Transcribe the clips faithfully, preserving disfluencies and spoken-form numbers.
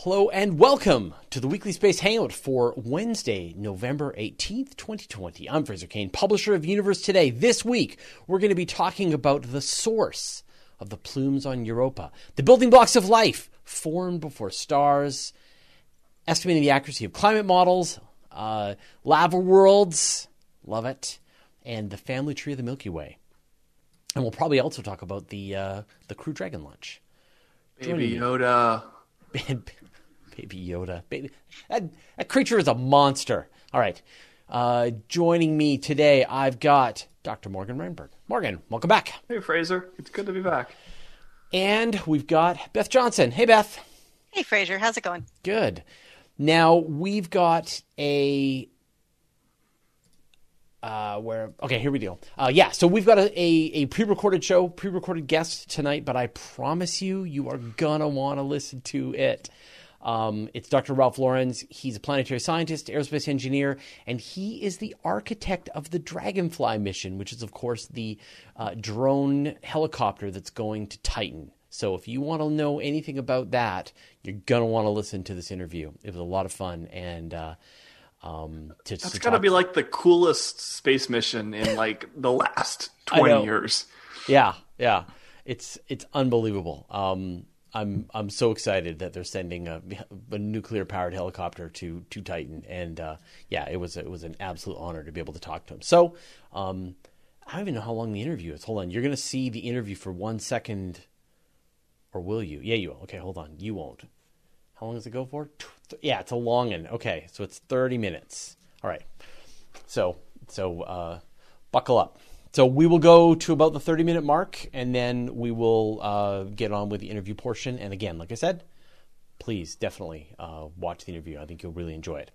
Hello and welcome to the Weekly Space Hangout for Wednesday, November eighteenth, twenty twenty. I'm Fraser Cain, publisher of Universe Today. This week, we're going to be talking about the source of the plumes on Europa, the building blocks of life formed before stars, estimating the accuracy of climate models, uh, lava worlds, love it, and the family tree of the Milky Way. And we'll probably also talk about the, uh, the Crew Dragon launch. Baby Yoda. Baby Yoda. Baby. That, that creature is a monster. All right. Uh, joining me today, I've got Doctor Morgan Rehnberg. Morgan, welcome back. Hey, Fraser. It's good to be back. And we've got Beth Johnson. Hey, Beth. Hey, Fraser. How's it going? Good. Now, we've got a... Uh, where okay, here we go. Uh, yeah, so we've got a, a, a pre-recorded show, pre-recorded guest tonight, but I promise you, you are gonna want to listen to it. Um, it's Doctor Ralph Lorenz. He's a planetary scientist, aerospace engineer, and he is the architect of the Dragonfly mission, which is, of course, the uh, drone helicopter that's going to Titan. So if you want to know anything about that, you're gonna want to listen to this interview. It was a lot of fun, and uh, Um, to, That's to gotta talk. be like the coolest space mission in like the last twenty years. Yeah, yeah, it's it's unbelievable. Um, I'm I'm so excited that they're sending a, a nuclear powered helicopter to to Titan, and uh, yeah, it was it was an absolute honor to be able to talk to him. So um, I don't even know how long the interview is. Hold on, you're gonna see the interview for one second, or will you? Yeah, you will. Okay, hold on, you won't. How long does it go for? Yeah, it's a long one. Okay, so it's thirty minutes. All right. So so uh, buckle up. So we will go to about the thirty-minute mark, and then we will uh, get on with the interview portion. And again, like I said, please definitely uh, watch the interview. I think you'll really enjoy it.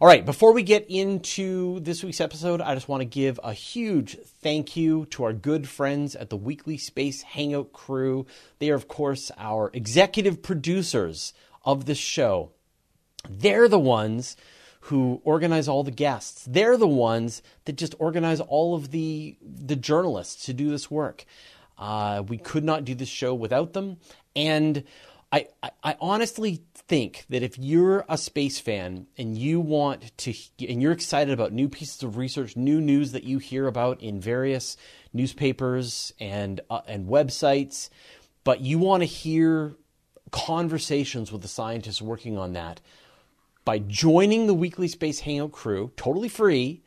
All right, before we get into this week's episode, I just want to give a huge thank you to our good friends at the Weekly Space Hangout crew. They are, of course, our executive producers of this show. They're the ones who organize all the guests. They're the ones that just organize all of the the journalists to do this work. Uh, we could not do this show without them. And I, I, I honestly think that if you're a space fan and you want to, and you're excited about new pieces of research, new news that you hear about in various newspapers and uh, and websites, but you want to hear conversations with the scientists working on that, by joining the Weekly Space Hangout crew, totally free,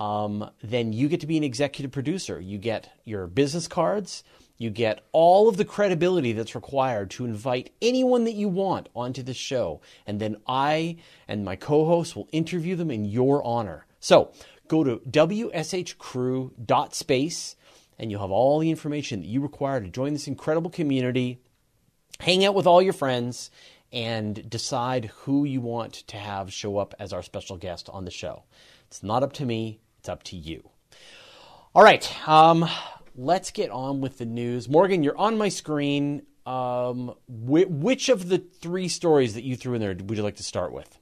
um, then you get to be an executive producer. You get your business cards. You get all of the credibility that's required to invite anyone that you want onto the show. And then I and my co-hosts will interview them in your honor. So go to w s h crew dot space and you'll have all the information that you require to join this incredible community. Hang out with all your friends and decide who you want to have show up as our special guest on the show. It's not up to me. It's up to you. All right. Um, let's get on with the news. Morgan, you're on my screen. Um, wh- which of the three stories that you threw in there would you like to start with?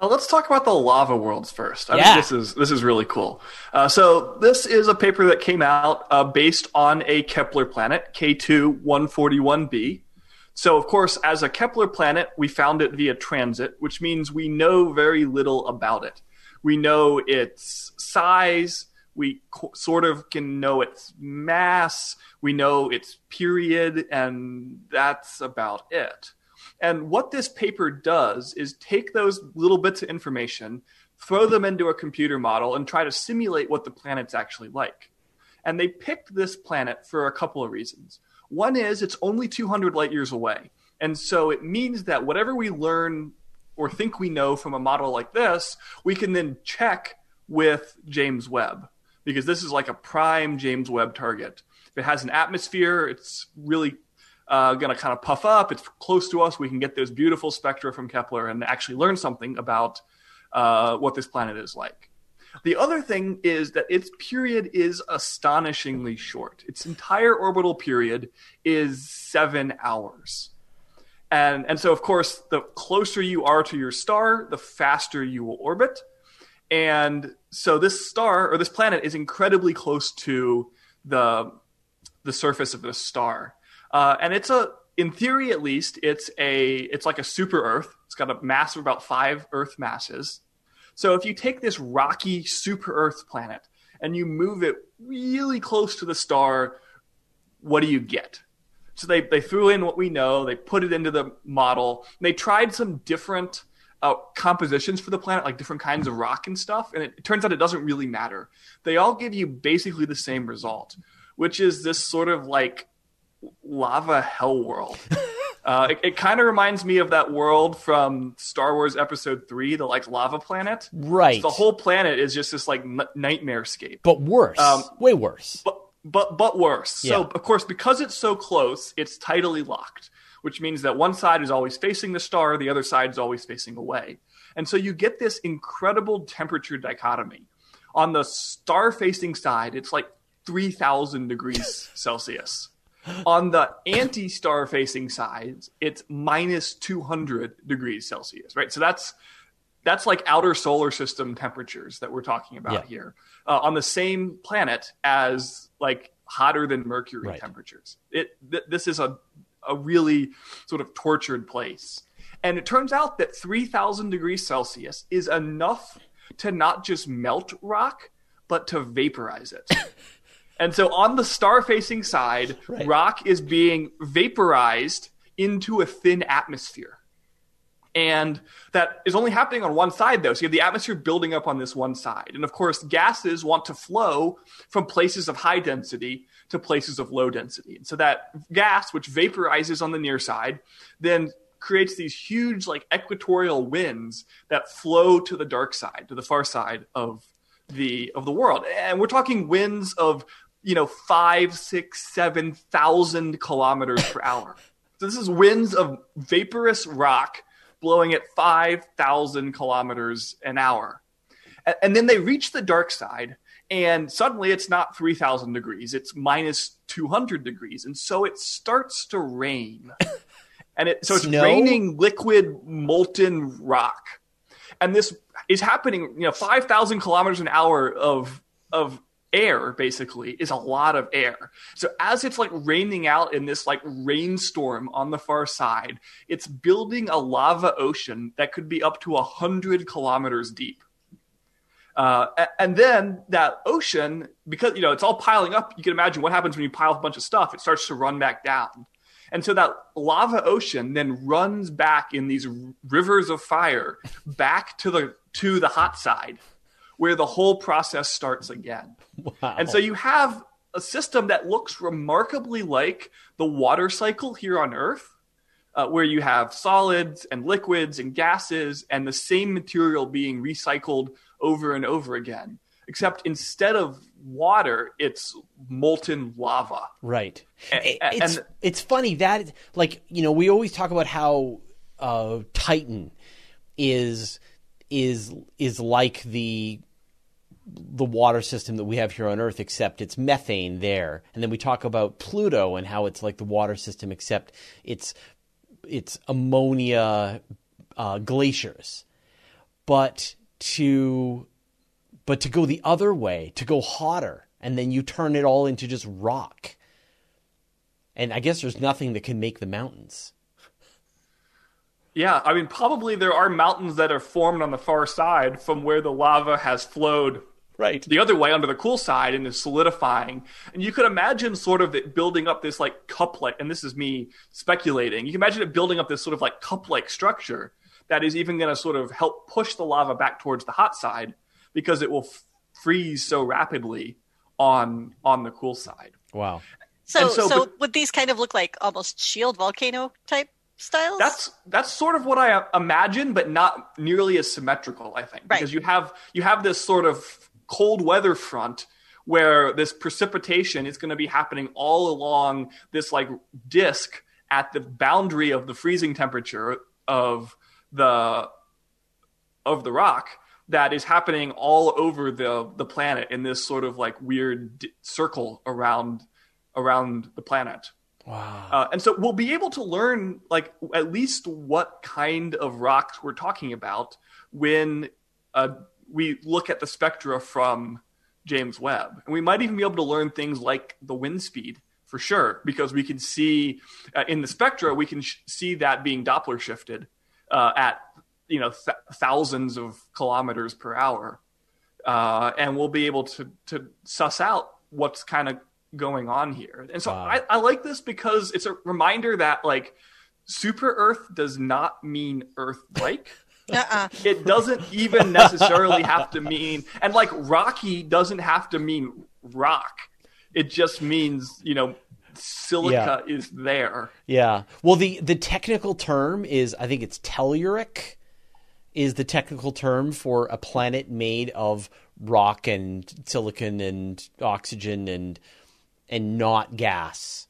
Uh, let's talk about the lava worlds first. I yeah. think this is this is really cool. Uh, so this is a paper that came out uh, based on a Kepler planet, K two one forty-one b. So, of course, as a Kepler planet, we found it via transit, which means we know very little about it. We know its size. We co- sort of can know its mass. We know its period, and that's about it. And what this paper does is take those little bits of information, throw them into a computer model, and try to simulate what the planet's actually like. And they picked this planet for a couple of reasons. One is it's only two hundred light years away. And so it means that whatever we learn or think we know from a model like this, we can then check with James Webb, because this is like a prime James Webb target. If it has an atmosphere, it's really Uh, going to kind of puff up. It's close to us. We can get those beautiful spectra from Kepler and actually learn something about uh, what this planet is like. The other thing is that its period is astonishingly short. Its entire orbital period is seven hours. And, and so, of course, the closer you are to your star, the faster you will orbit. And so this star, or this planet, is incredibly close to the, the surface of the star. Uh, and it's a in theory, at least, it's a it's like a super Earth. It's got a mass of about five Earth masses. So if you take this rocky super Earth planet and you move it really close to the star, what do you get? So they, they threw in what we know. They put it into the model. And they tried some different uh, compositions for the planet, like different kinds of rock and stuff. And it, it turns out it doesn't really matter. They all give you basically the same result, which is this sort of like lava hell world. uh, it it kind of reminds me of that world from Star Wars Episode three, the like lava planet. Right. So the whole planet is just this like n- nightmarescape. But worse. Um, Way worse. But, But but worse. Yeah. So, of course, because it's so close, it's tidally locked, which means that one side is always facing the star, the other side is always facing away. And so you get this incredible temperature dichotomy. On the star-facing side, it's like three thousand degrees Celsius. On the anti-star-facing side, it's minus two hundred degrees Celsius, right? So that's that's like outer solar system temperatures that we're talking about yeah. here uh, on the same planet as like hotter than Mercury right. temperatures. It th- this is a, a really sort of tortured place. And it turns out that three thousand degrees Celsius is enough to not just melt rock, but to vaporize it. And so on the star-facing side, right. rock is being vaporized into a thin atmosphere. And that is only happening on one side, though. So you have the atmosphere building up on this one side. And, of course, gases want to flow from places of high density to places of low density. And so that gas, which vaporizes on the near side, then creates these huge, like, equatorial winds that flow to the dark side, to the far side of the of the world. And we're talking winds of, you know, five, six, seven thousand kilometers per hour. So this is winds of vaporous rock blowing at five thousand kilometers an hour. And, and then they reach the dark side, and suddenly it's not three thousand degrees. It's minus two hundred degrees. And so it starts to rain. And it, so it's Snow? raining liquid molten rock. And this is happening, you know, five thousand kilometers an hour of of air, basically, is a lot of air. So as it's like raining out in this like rainstorm on the far side, it's building a lava ocean that could be up to a hundred kilometers deep. Uh, and then that ocean, because, you know, it's all piling up, you can imagine what happens when you pile up a bunch of stuff. It starts to run back down. And so that lava ocean then runs back in these rivers of fire back to the to the hot side, where the whole process starts again. Wow. And so you have a system that looks remarkably like the water cycle here on Earth, uh, where you have solids and liquids and gases and the same material being recycled over and over again. Except instead of water, it's molten lava. Right. And, it's, and, it's funny that, like, you know, we always talk about how uh, Titan is is is like the... the water system that we have here on Earth, except it's methane there. And then we talk about Pluto and how it's like the water system, except it's it's ammonia uh, glaciers. But to but to go the other way, to go hotter, and then you turn it all into just rock. And I guess there's nothing that can make the mountains. Yeah, I mean, probably there are mountains that are formed on the far side from where the lava has flowed right the other way onto the cool side and is solidifying. And you could imagine sort of it building up this like cup-like, and this is me speculating, you can imagine it building up this sort of like cup-like structure that is even going to sort of help push the lava back towards the hot side because it will f- freeze so rapidly on on the cool side. Wow. So, so, so but, would these kind of look like almost shield volcano type styles? That's that's sort of what I imagine, but not nearly as symmetrical, I think, right. because you have you have this sort of cold weather front where this precipitation is going to be happening all along this like disk at the boundary of the freezing temperature of the of the rock that is happening all over the the planet in this sort of like weird d- circle around around the planet. Wow. Uh, and so we'll be able to learn, like, at least what kind of rocks we're talking about when uh, we look at the spectra from James Webb. And we might even be able to learn things like the wind speed for sure, because we can see uh, in the spectra, we can sh- see that being Doppler shifted uh, at, you know, th- thousands of kilometers per hour. Uh, and we'll be able to, to suss out what's kind of going on here. And so wow. I, I like this because it's a reminder that, like, super Earth does not mean Earth-like. Uh-uh. It doesn't even necessarily have to mean, and like rocky doesn't have to mean rock. It just means, you know, silica yeah. is there. Yeah. Well, the, the technical term is, I think it's telluric is the technical term for a planet made of rock and silicon and oxygen and, and not gas.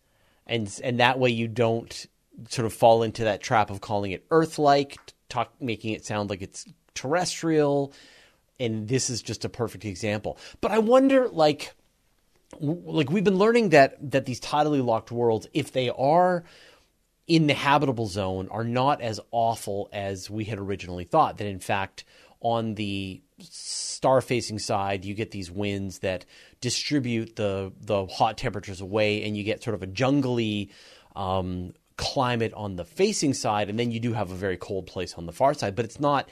And, and that way you don't sort of fall into that trap of calling it Earth-like, talk, making it sound like it's terrestrial. And this is just a perfect example. But I wonder, like, like we've been learning that that these tidally locked worlds, if they are in the habitable zone, are not as awful as we had originally thought. That in fact, on the star-facing side, you get these winds that distribute the the hot temperatures away, and you get sort of a jungly um, climate on the facing side, and then you do have a very cold place on the far side. But it's not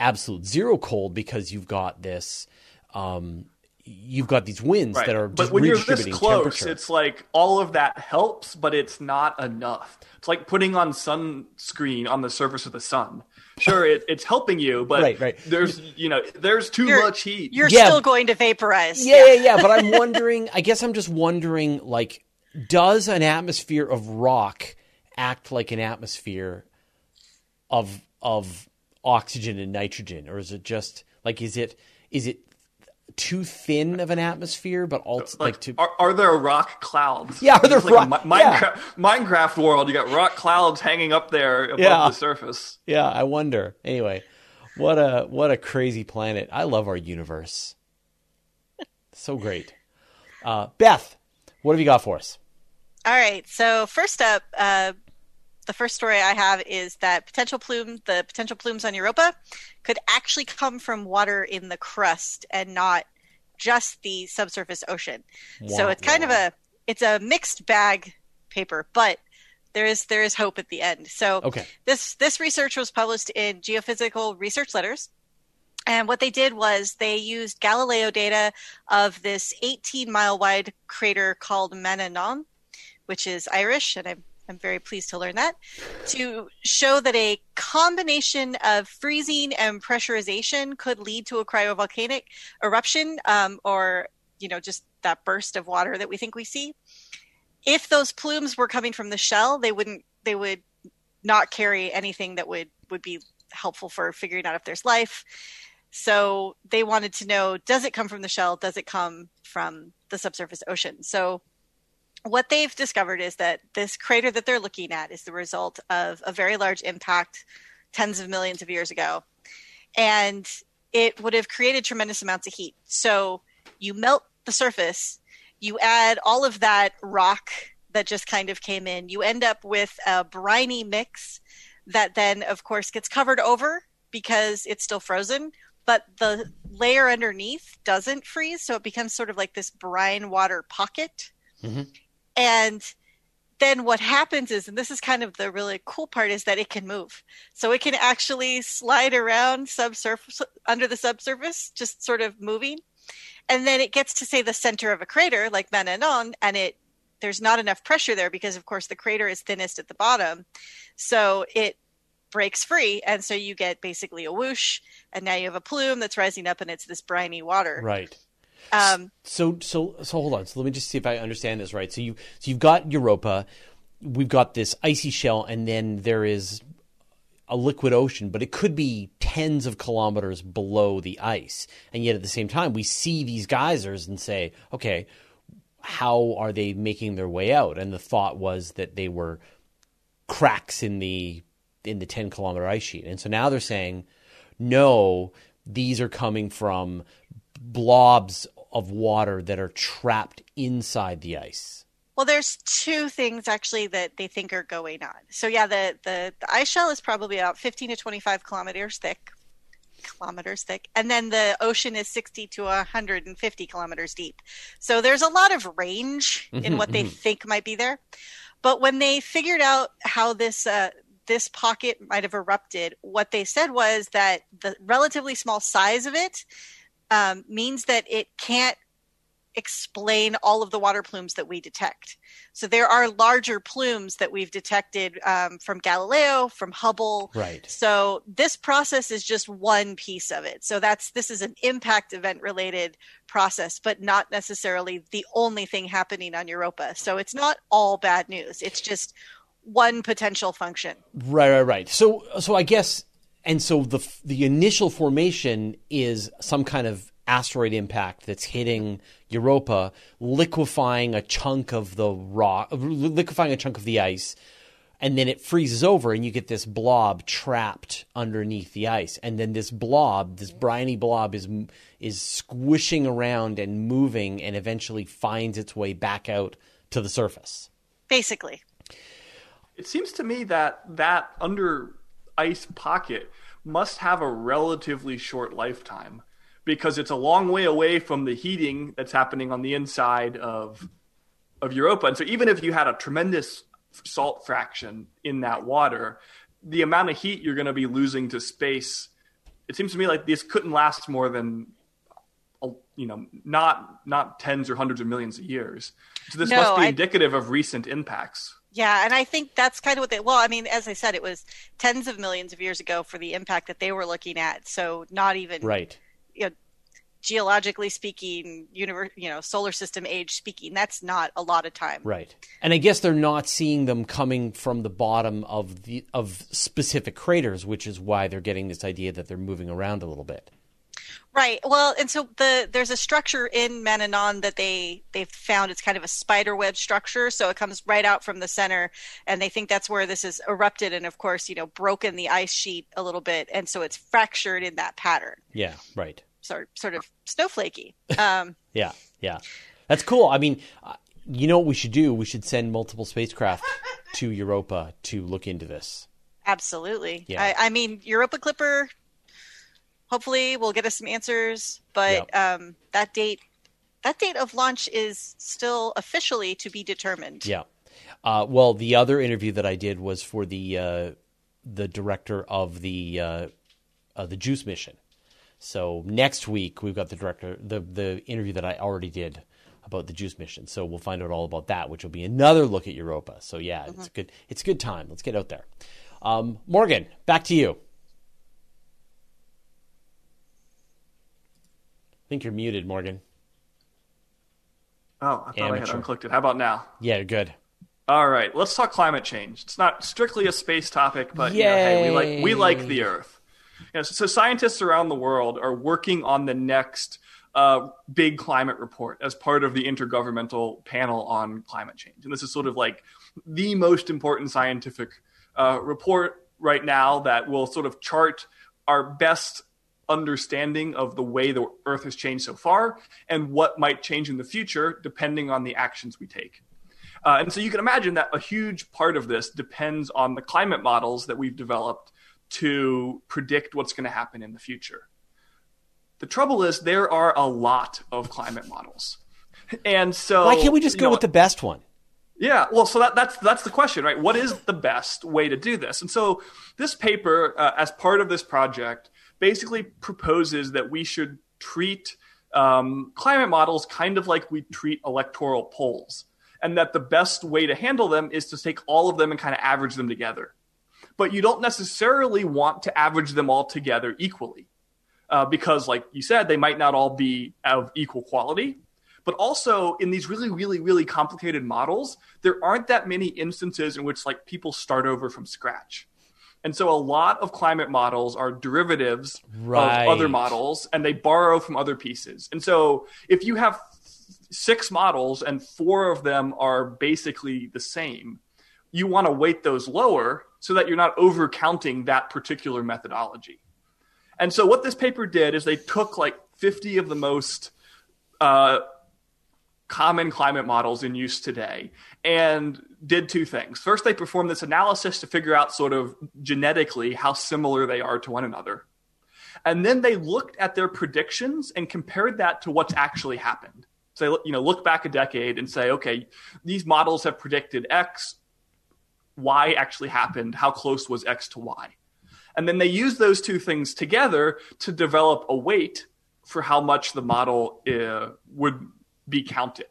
absolute zero cold because you've got this. Um, You've got these winds right. that are just redistributing temperature. But when you're this close, it's like all of that helps, but it's not enough. It's like putting on sunscreen on the surface of the sun. Sure, it, it's helping you, but right, right. there's you know there's too you're, much heat. You're yeah. still going to vaporize. Yeah, yeah, yeah. yeah. But I'm wondering. I guess I'm just wondering. Like, does an atmosphere of rock act like an atmosphere of of oxygen and nitrogen, or is it just like is it is it too thin of an atmosphere, but also like, like too... are, are there rock clouds? Yeah, are there like rock... Mi- Minecraft, yeah. Minecraft world, you got rock clouds hanging up there above yeah. the surface. Yeah, I wonder. Anyway, what a what a crazy planet. I love our universe. So great. Uh, Beth, what have you got for us? All right, so first up, uh, the first story I have is that potential plume, the potential plumes on Europa could actually come from water in the crust and not just the subsurface ocean. Wow. So it's kind wow. of a it's a mixed bag paper, but there is there is hope at the end. So okay. this this research was published in Geophysical Research Letters. And what they did was they used Galileo data of this eighteen mile wide crater called Manannán, which is Irish, and I'm I'm very pleased to learn that, to show that a combination of freezing and pressurization could lead to a cryovolcanic eruption, um, or, you know, just that burst of water that we think we see. If those plumes were coming from the shell, they wouldn't, they would not carry anything that would, would be helpful for figuring out if there's life. So they wanted to know, does it come from the shell? Does it come from the subsurface ocean? So what they've discovered is that this crater that they're looking at is the result of a very large impact tens of millions of years ago. And it would have created tremendous amounts of heat. So you melt the surface, you add all of that rock that just kind of came in, you end up with a briny mix that then, of course, gets covered over because it's still frozen, but the layer underneath doesn't freeze. So it becomes sort of like this brine water pocket. Mm-hmm. And then what happens is, and this is kind of the really cool part, is that it can move. So it can actually slide around subsurface, under the subsurface, just sort of moving. And then it gets to, say, the center of a crater like Manannán, and it there's not enough pressure there because, of course, the crater is thinnest at the bottom. So it breaks free, and so you get basically a whoosh, and now you have a plume that's rising up, and it's this briny water. Right. Um, so, so, so hold on. So let me just see if I understand this right. So you, so you've got Europa, we've got this icy shell, and then there is a liquid ocean, but it could be tens of kilometers below the ice. And yet at the same time, we see these geysers and say, okay, how are they making their way out? And the thought was that they were cracks in the, in the ten kilometer ice sheet. And so now they're saying, no, these are coming from blobs of water that are trapped inside the ice. Well, there's two things actually that they think are going on. So yeah, the, the, the ice shell is probably about fifteen to twenty-five kilometers thick. kilometers thick. And then the ocean is sixty to one hundred fifty kilometers deep. So there's a lot of range in what they think might be there. But when they figured out how this uh, this pocket might have erupted, what they said was that the relatively small size of it um, means that it can't explain all of the water plumes that we detect. So there are larger plumes that we've detected um, from Galileo, from Hubble. Right. So this process is just one piece of it. So that's this is an impact event related process, but not necessarily the only thing happening on Europa. So it's not all bad news. It's just one potential function. Right, right, right. So, so I guess, and so the the initial formation is some kind of asteroid impact that's hitting Europa, liquefying a chunk of the rock, liquefying a chunk of the ice, and then it freezes over and you get this blob trapped underneath the ice. And then this blob, this briny blob is is squishing around and moving and eventually finds its way back out to the surface. Basically. It seems to me that that under ice pocket must have a relatively short lifetime, because it's a long way away from the heating that's happening on the inside of of Europa. And so even if you had a tremendous salt fraction in that water, the amount of heat you're going to be losing to space, it seems to me like this couldn't last more than, you know, not not tens or hundreds of millions of years. So this no, must be I... indicative of recent impacts. Yeah, and I think that's kind of what they – well, I mean, as I said, it was tens of millions of years ago for the impact that they were looking at, so not even – right. You know, geologically speaking, universe, you know, solar system age speaking, that's not a lot of time. Right. And I guess they're not seeing them coming from the bottom of the of specific craters, which is why they're getting this idea that they're moving around a little bit. Right. Well, and so the there's a structure in Manannán that they they've found. It's kind of a spider web structure, so it comes right out from the center, and they think that's where this is erupted, and of course, you know, broken the ice sheet a little bit, and so it's fractured in that pattern. Yeah. Right. Sort sort of snowflakey. Um, yeah. Yeah. That's cool. I mean, you know what we should do? We should send multiple spacecraft to Europa to look into this. Absolutely. Yeah. I, I mean, Europa Clipper. Hopefully we'll get us some answers, but yep. um, that date that date of launch is still officially to be determined. Yeah. Uh, well, the other interview that I did was for the uh, the director of the uh, uh, the Juice mission. So next week we've got the director the the interview that I already did about the Juice mission. So we'll find out all about that, which will be another look at Europa. So yeah, mm-hmm. it's a good it's a good time. Let's get out there. Um, Morgan, back to you. I think you're muted, Morgan. Oh, I thought Amateur. I had unclicked it. How about now? Yeah, good. All right, let's talk climate change. It's not strictly a space topic, but you know, hey, we like we like the Earth. You know, so scientists around the world are working on the next uh, big climate report as part of the Intergovernmental Panel on Climate Change, and this is sort of like the most important scientific uh, report right now that will sort of chart our best understanding of the way the Earth has changed so far and what might change in the future depending on the actions we take. Uh, and so you can imagine that a huge part of this depends on the climate models that we've developed to predict what's going to happen in the future. The trouble is there are a lot of climate models. And so why can't we just go you know, with the best one? Yeah, well, so that, that's that's the question, right? What is the best way to do this? And so this paper, uh, as part of this project, basically proposes that we should treat um, climate models kind of like we treat electoral polls, and that the best way to handle them is to take all of them and kind of average them together. But you don't necessarily want to average them all together equally uh, because, like you said, they might not all be of equal quality. But also in these really, really, really complicated models, there aren't that many instances in which like people start over from scratch. And so a lot of climate models are derivatives right. of other models, and they borrow from other pieces. And so if you have six models and four of them are basically the same, you want to weight those lower so that you're not overcounting that particular methodology. And so what this paper did is they took like fifty of the most uh, common climate models in use today and did two things. First, they performed this analysis to figure out sort of genetically how similar they are to one another. And then they looked at their predictions and compared that to what's actually happened. So, you know, look back a decade and say, okay, these models have predicted X, Y actually happened. How close was X to Y? And then they use those two things together to develop a weight for how much the model uh, would be counted.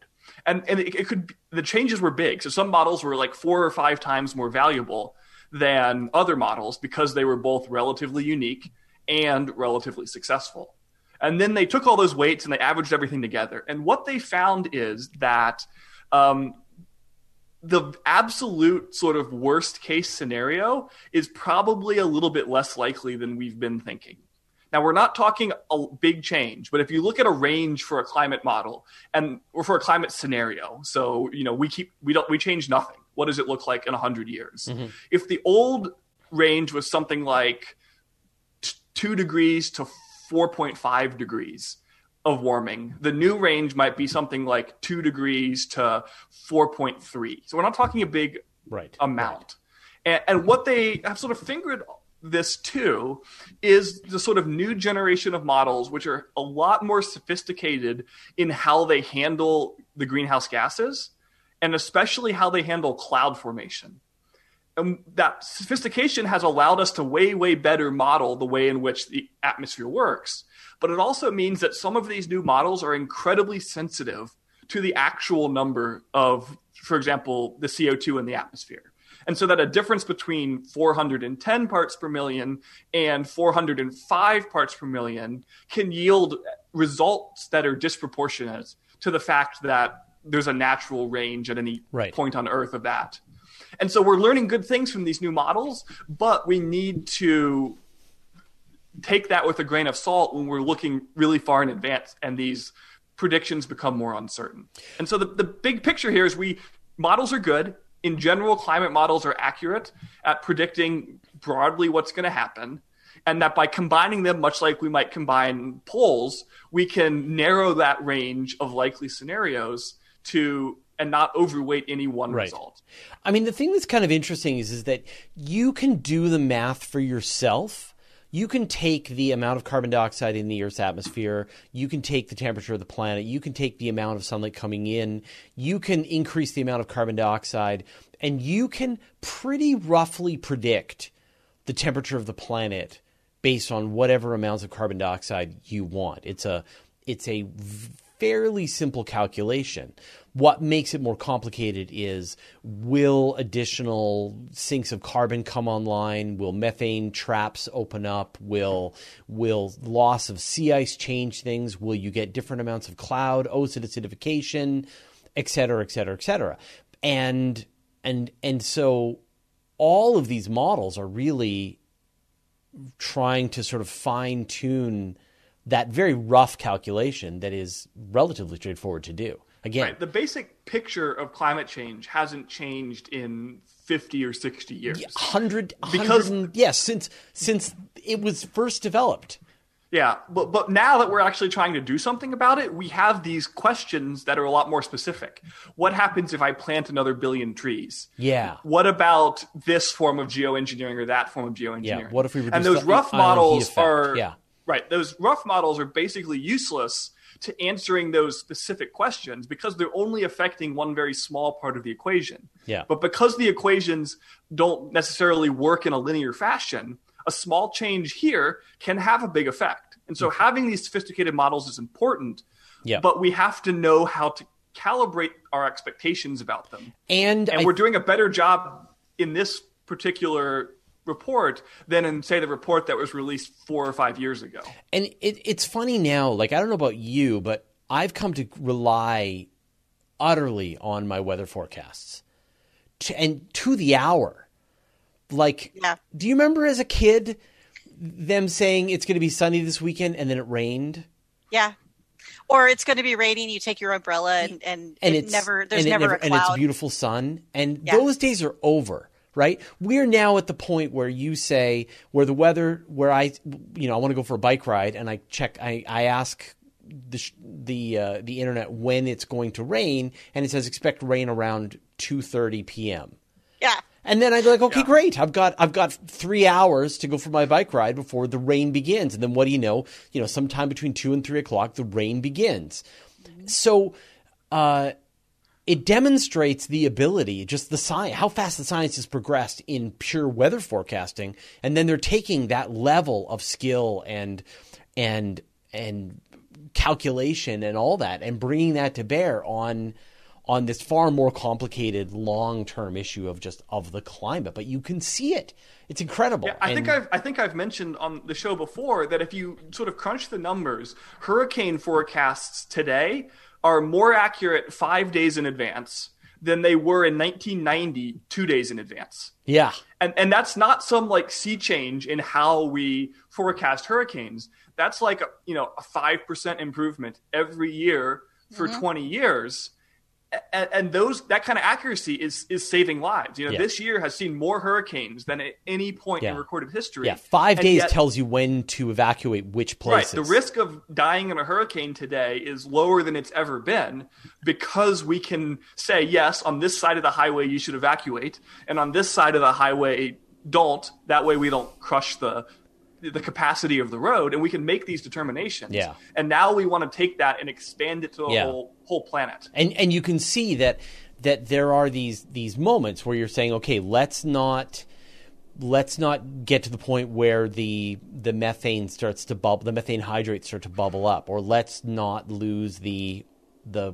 And and it, it could be, the changes were big. So some models were like four or five times more valuable than other models because they were both relatively unique and relatively successful. And then they took all those weights and they averaged everything together. And what they found is that um, the absolute sort of worst case scenario is probably a little bit less likely than we've been thinking. Now, we're not talking a big change, but if you look at a range for a climate model and or for a climate scenario, so, you know, we keep we don't we change nothing. What does it look like in one hundred years? Mm-hmm. If the old range was something like t- two degrees to four point five degrees of warming, the new range might be something like two degrees to four point three. So we're not talking a big right. amount. Right. And, and what they have sort of fingered this too is the sort of new generation of models, which are a lot more sophisticated in how they handle the greenhouse gases, and especially how they handle cloud formation. And that sophistication has allowed us to way, way better model the way in which the atmosphere works. But it also means that some of these new models are incredibly sensitive to the actual number of, for example, the C O two in the atmosphere. And so that a difference between four hundred ten parts per million and four hundred five parts per million can yield results that are disproportionate to the fact that there's a natural range at any right. point on Earth of that. And so we're learning good things from these new models, but we need to take that with a grain of salt when we're looking really far in advance and these predictions become more uncertain. And so the, the big picture here is we models are good. In general, climate models are accurate at predicting broadly what's going to happen. And that by combining them, much like we might combine polls, we can narrow that range of likely scenarios to and not overweight any one right. result. I mean, the thing that's kind of interesting is, is that you can do the math for yourself. You can take the amount of carbon dioxide in the Earth's atmosphere. You can take the temperature of the planet. You can take the amount of sunlight coming in. You can increase the amount of carbon dioxide. And you can pretty roughly predict the temperature of the planet based on whatever amounts of carbon dioxide you want. It's a, it's a fairly simple calculation. What makes it more complicated is, will additional sinks of carbon come online? Will methane traps open up? Will will loss of sea ice change things? Will you get different amounts of cloud, ocean acidification, et cetera, et cetera, et cetera? And, and, and so all of these models are really trying to sort of fine-tune that very rough calculation that is relatively straightforward to do. Again, right. The basic picture of climate change hasn't changed in fifty or sixty years. one hundred, because, one hundred yes, yeah, since since it was first developed. Yeah, but but now that we're actually trying to do something about it, we have these questions that are a lot more specific. What happens if I plant another billion trees? Yeah. What about this form of geoengineering or that form of geoengineering? Yeah. What if we reduce and those the rough models are yeah. right. Those rough models are basically useless to answering those specific questions because they're only affecting one very small part of the equation. Yeah. But because the equations don't necessarily work in a linear fashion, a small change here can have a big effect. And so mm-hmm. having these sophisticated models is important, yeah. but we have to know how to calibrate our expectations about them. And, and I... we're doing a better job in this particular report than in, say, the report that was released four or five years ago. And it, it's funny now, like, I don't know about you, but I've come to rely utterly on my weather forecasts to, and to the hour. Like, yeah. do you remember as a kid them saying it's going to be sunny this weekend and then it rained? Yeah. Or it's going to be raining, you take your umbrella and, and, and it never, there's and never, it never a cloud. And it's beautiful sun. And yeah. those days are over. Right? We're now at the point where you say, where the weather, where I, you know, I want to go for a bike ride and I check, I, I ask the the, uh, the internet when it's going to rain and it says expect rain around two thirty p.m. Yeah. And then I'd be like, okay, yeah. great. I've got I've got three hours to go for my bike ride before the rain begins. And then what do you know? You know, sometime between two and three o'clock, the rain begins. Mm-hmm. So uh, it demonstrates the ability, just the science, how fast the science has progressed in pure weather forecasting. And then they're taking that level of skill and and and calculation and all that, and bringing that to bear on. on this far more complicated long-term issue of just of the climate, but you can see it. It's incredible. Yeah, I and... think I've I think I've mentioned on the show before that if you sort of crunch the numbers, hurricane forecasts today are more accurate five days in advance than they were in nineteen ninety, two days in advance. Yeah. And and that's not some like sea change in how we forecast hurricanes. That's like a, you know, a five percent improvement every year for mm-hmm. twenty years. And those that kind of accuracy is is saving lives. You know, yeah. this year has seen more hurricanes than at any point yeah. in recorded history. Yeah, five and days yet, tells you when to evacuate which places. Right, the risk of dying in a hurricane today is lower than it's ever been because we can say, yes, on this side of the highway you should evacuate, and on this side of the highway don't. That way we don't crush the the capacity of the road, and we can make these determinations. Yeah. And now we want to take that and expand it to a yeah. whole whole planet. And and you can see that that there are these these moments where you're saying, okay, let's not let's not get to the point where the the methane starts to bubble, the methane hydrates start to bubble up, or let's not lose the the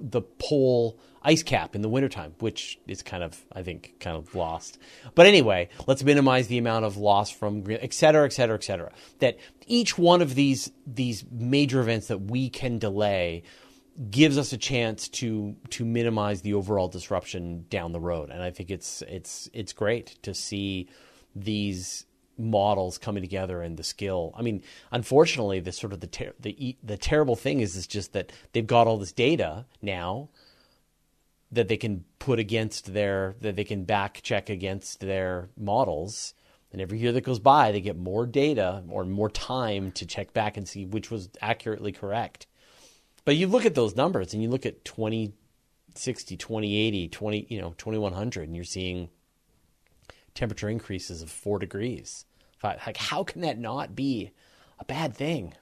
the pole ice cap in the wintertime, which is kind of, I think, kind of lost. But anyway, let's minimize the amount of loss from et cetera, et cetera, et cetera. That each one of these these major events that we can delay gives us a chance to to minimize the overall disruption down the road. And I think it's it's it's great to see these models coming together and the skill. I mean, unfortunately, the sort of the ter- the the terrible thing is is just that they've got all this data now that they can put against their, that they can back check against their models. And every year that goes by, they get more data or more time to check back and see which was accurately correct. But you look at those numbers and you look at twenty sixty, twenty eighty, twenty, you know, twenty-one hundred, and you're seeing temperature increases of four degrees. Like, how can that not be a bad thing?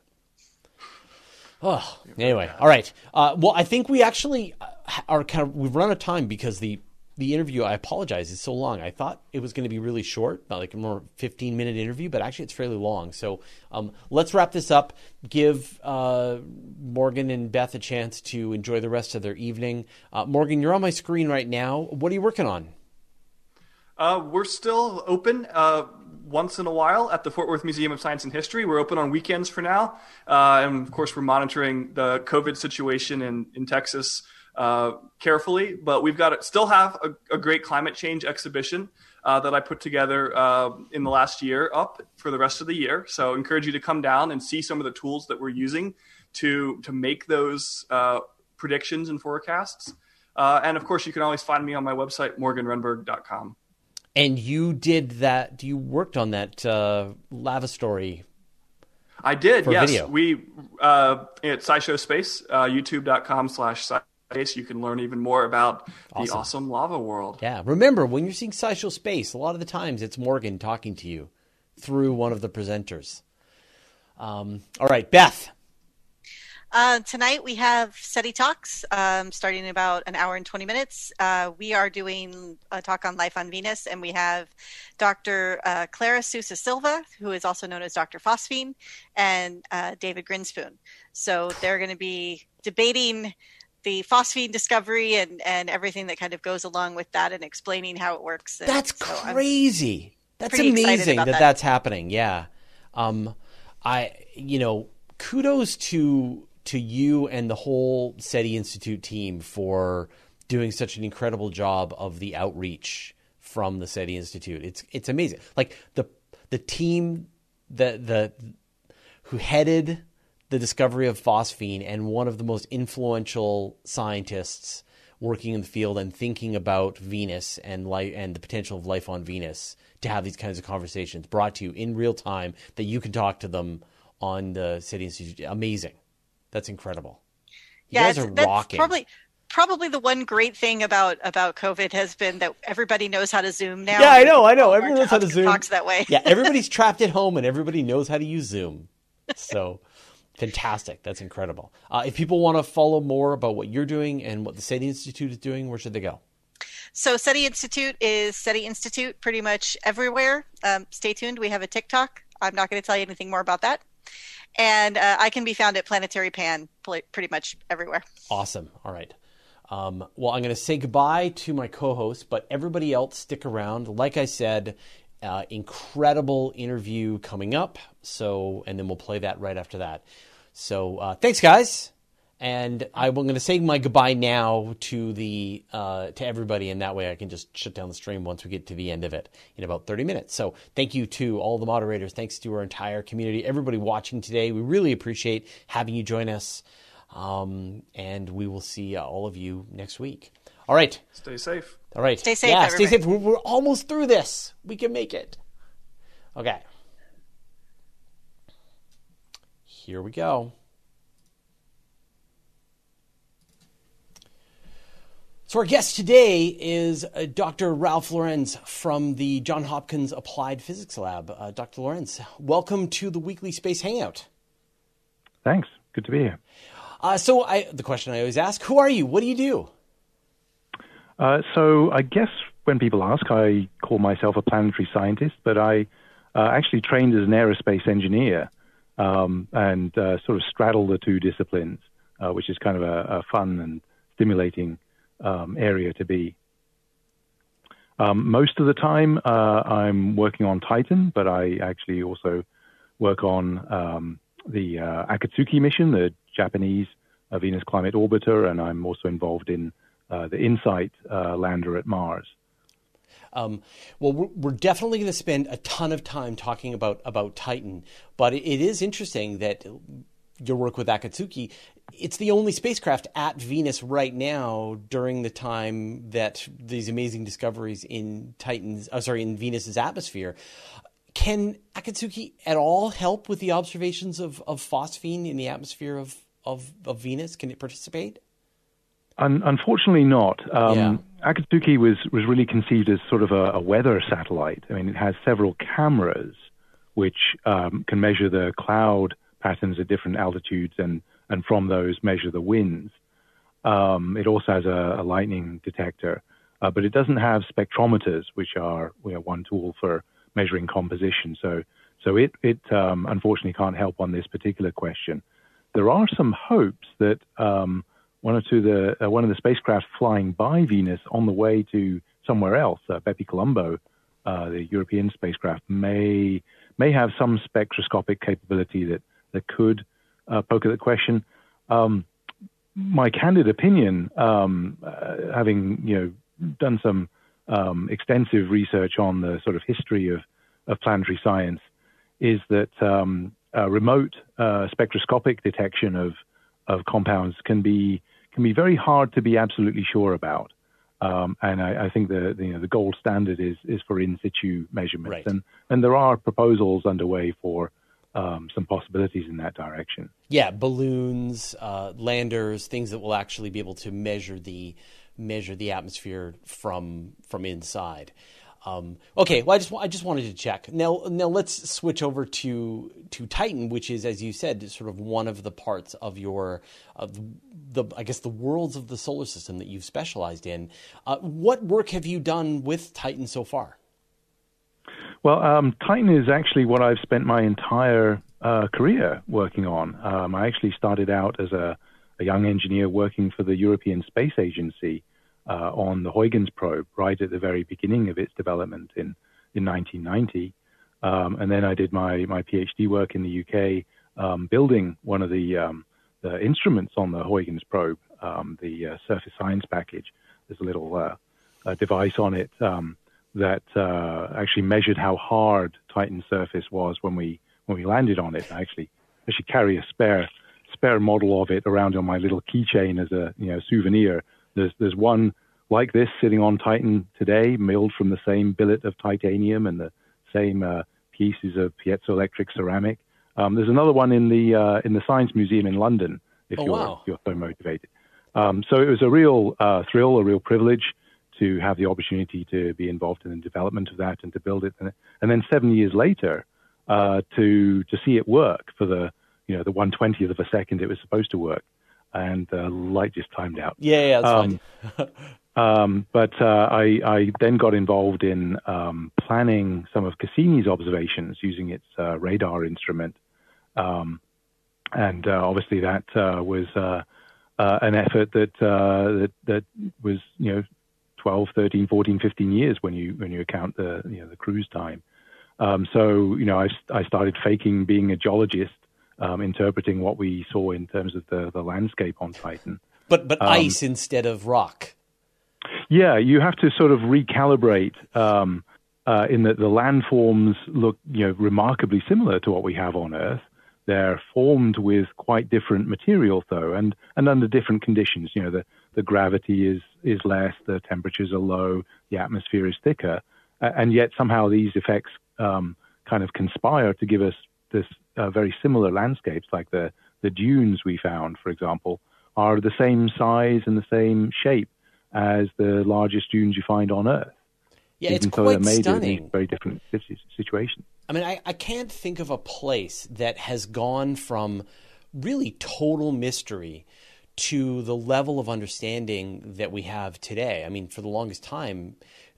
Oh, anyway. All right. Uh, well, I think we actually are kind of, we've run out of time because the, the interview, I apologize, is so long. I thought it was going to be really short, like a more fifteen minute interview, but actually it's fairly long. So um, let's wrap this up. Give uh, Morgan and Beth a chance to enjoy the rest of their evening. Uh, Morgan, you're on my screen right now. What are you working on? Uh, we're still open. Uh, once in a while at the Fort Worth Museum of Science and History. We're open on weekends for now. Uh, and of course, we're monitoring the COVID situation in, in Texas uh, carefully, but we've got still have a, a great climate change exhibition uh, that I put together uh, in the last year up for the rest of the year. So I encourage you to come down and see some of the tools that we're using to, to make those uh, predictions and forecasts. Uh, and of course, you can always find me on my website, morgan rehnberg dot com. And you did that, you worked on that uh, lava story. I did, yes. Video. We, uh, at SciShow Space, uh, youtube.com slash SciSpace, you can learn even more about awesome. the awesome lava world. Yeah, remember, when you're seeing SciShow Space, a lot of the times it's Morgan talking to you through one of the presenters. Um, all right, Beth. Uh, tonight we have SETI Talks um, starting in about an hour and twenty minutes. Uh, we are doing a talk on life on Venus, and we have Doctor Uh, Clara Sousa Silva, who is also known as Doctor Phosphine, and uh, David Grinspoon. So they're going to be debating the phosphine discovery and, and everything that kind of goes along with that and explaining how it works. And that's so crazy. I'm that's amazing that, that that's happening. Yeah. Um, I, you know, kudos to... to you and the whole SETI Institute team for doing such an incredible job of the outreach from the SETI Institute. It's it's amazing. Like the the team that the who headed the discovery of phosphine and one of the most influential scientists working in the field and thinking about Venus and life and the potential of life on Venus, to have these kinds of conversations brought to you in real time that you can talk to them on the SETI Institute. Amazing. That's incredible. You yeah, guys are that's rocking. Probably, probably the one great thing about about COVID has been that everybody knows how to Zoom now. Yeah, I know, I know. Everyone knows how to Zoom. Talks that way. Yeah, everybody's trapped at home and everybody knows how to use Zoom. So fantastic. That's incredible. Uh, if people want to follow more about what you're doing and what the SETI Institute is doing, where should they go? So SETI Institute is SETI Institute pretty much everywhere. Um, stay tuned. We have a TikTok. I'm not going to tell you anything more about that. And uh, I can be found at Planetary Pan pretty much everywhere. Awesome. All right. Um, well, I'm going to say goodbye to my co-host, but everybody else stick around. Like I said, uh, incredible interview coming up. So, and then we'll play that right after that. So uh, thanks, guys. And I'm going to say my goodbye now to the uh, to everybody, and that way I can just shut down the stream once we get to the end of it in about thirty minutes. So thank you to all the moderators. Thanks to our entire community, everybody watching today. We really appreciate having you join us, um, and we will see uh, all of you next week. All right. Stay safe. All right. Stay safe, yeah, everybody. Stay safe. We're, we're almost through this. We can make it. Okay. Here we go. So our guest today is uh, Doctor Ralph Lorenz from the Johns Hopkins Applied Physics Lab. Uh, Doctor Lorenz, welcome to the weekly Space Hangout. Thanks. Good to be here. Uh, so I, the question I always ask, who are you? What do you do? Uh, so I guess when people ask, I call myself a planetary scientist, but I uh, actually trained as an aerospace engineer um, and uh, sort of straddle the two disciplines, uh, which is kind of a, a fun and stimulating Um, area to be. Um, most of the time, uh, I'm working on Titan, but I actually also work on um, the uh, Akatsuki mission, the Japanese uh, Venus Climate Orbiter, and I'm also involved in uh, the InSight uh, lander at Mars. Um, well, we're, we're definitely going to spend a ton of time talking about, about Titan, but it, it is interesting that your work with Akatsuki, it's the only spacecraft at Venus right now during the time that these amazing discoveries in Titan's, oh, sorry, in Venus's atmosphere. Can Akatsuki at all help with the observations of, of phosphine in the atmosphere of, of, of Venus? Can it participate? Un- unfortunately not. Um, yeah. Akatsuki was, was really conceived as sort of a, a weather satellite. I mean, it has several cameras which um, can measure the cloud patterns at different altitudes and and from those measure the winds. Um, it also has a, a lightning detector, uh, but it doesn't have spectrometers, which are you know, one tool for measuring composition. So so it, it um, unfortunately can't help on this particular question. There are some hopes that um, one, or two the, uh, one of the spacecraft flying by Venus on the way to somewhere else, uh, Bepi Colombo, uh, the European spacecraft, may may have some spectroscopic capability that, that could Uh, poke at the question. Um, my candid opinion, um, uh, having you know done some um, extensive research on the sort of history of, of planetary science, is that um, uh, remote uh, spectroscopic detection of of compounds can be can be very hard to be absolutely sure about. Um, and I, I think the the, you know, the gold standard is is for in situ measurements, right. and and there are proposals underway for Um, some possibilities in that direction. Yeah, balloons, uh, landers, things that will actually be able to measure the measure the atmosphere from from inside. Um, okay, well, I just I just wanted to check. Now, now let's switch over to to Titan, which is, as you said, sort of one of the parts of your of the I guess the worlds of the solar system that you've specialized in. Uh, what work have you done with Titan so far? Well, um, Titan is actually what I've spent my entire uh, career working on. Um, I actually started out as a, a young engineer working for the European Space Agency uh, on the Huygens probe right at the very beginning of its development in, in nineteen ninety. Um, and then I did my, my PhD work in the U K um, building one of the, um, the instruments on the Huygens probe, um, the uh, surface science package. There's a little uh, a device on it Um, that uh, actually measured how hard Titan's surface was when we when we landed on it. I actually actually carry a spare spare model of it around on my little keychain as a you know souvenir. There's there's one like this sitting on Titan today, milled from the same billet of titanium and the same uh, pieces of piezoelectric ceramic. Um, there's another one in the uh, in the Science Museum in London if oh, you're wow. if you're so motivated. Um, so it was a real uh, thrill, a real privilege to have the opportunity to be involved in the development of that and to build it. And, and then seven years later, uh, to to see it work for the, you know, the one twentieth of a second it was supposed to work. And the light just timed out. Yeah, yeah, that's um, um, But uh, I, I then got involved in um, planning some of Cassini's observations using its uh, radar instrument. Um, and uh, obviously that uh, was uh, uh, an effort that, uh, that that was, you know, twelve, thirteen, fourteen, fifteen years when you when you account the, you know, the cruise time. Um, so, you know, I, I started faking being a geologist, um, interpreting what we saw in terms of the, the landscape on Titan. But but um, ice instead of rock. Yeah, you have to sort of recalibrate um, uh, in that the landforms look, you know, remarkably similar to what we have on Earth. They're formed with quite different material, though, and, and under different conditions. You know, the, the gravity is, is less, the temperatures are low, the atmosphere is thicker, and yet somehow these effects um, kind of conspire to give us this uh, very similar landscapes, like the, the dunes we found, for example, are the same size and the same shape as the largest dunes you find on Earth. Yeah, it's quite stunning. Very different situations. I mean, I, I can't think of a place that has gone from really total mystery to the level of understanding that we have today. I mean, for the longest time,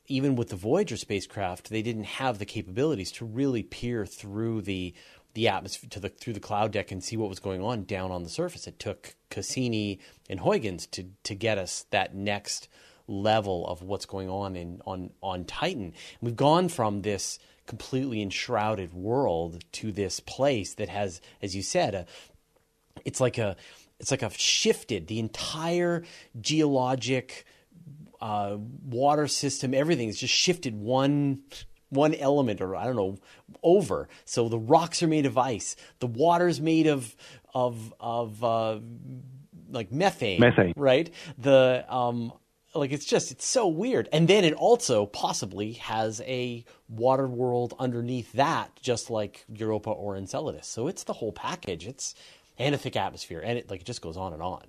even with the Voyager spacecraft, they didn't have the capabilities to really peer through the the atmosphere, to the through the cloud deck, and see what was going on down on the surface. It took Cassini and Huygens to to get us that next level of what's going on in on on Titan. We've gone from this completely enshrouded world to this place that has, as you said, a, it's like a it's like a shifted the entire geologic uh, water system. Everything's just shifted one one element, or I don't know, over. So the rocks are made of ice. The water's made of of of uh, like methane, methane, right? The um. Like, it's just, it's so weird. And then it also possibly has a water world underneath that, just like Europa or Enceladus. So it's the whole package. It's, and a thick atmosphere. And it, like, it just goes on and on.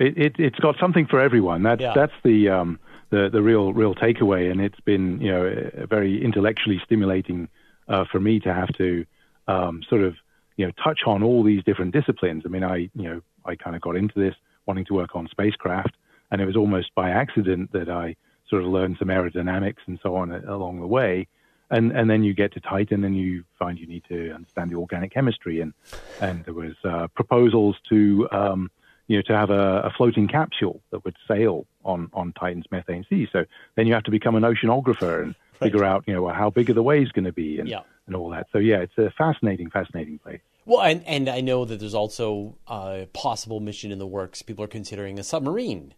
It, it, it's got something for everyone. That's, yeah. that's the, um, the the real real takeaway. And it's been, you know, very intellectually stimulating uh, for me to have to um, sort of, you know, touch on all these different disciplines. I mean, I, you know, I kind of got into this wanting to work on spacecraft. And it was almost by accident that I sort of learned some aerodynamics and so on along the way. And and then you get to Titan and you find you need to understand the organic chemistry. And and there was uh, proposals to, um, you know, to have a, a floating capsule that would sail on, on Titan's methane sea. So then you have to become an oceanographer and right. figure out, you know, well, how big are the waves going to be and, yeah. and all that. So, yeah, it's a fascinating, fascinating place. Well, and, and I know that there's also a possible mission in the works. People are considering a submarine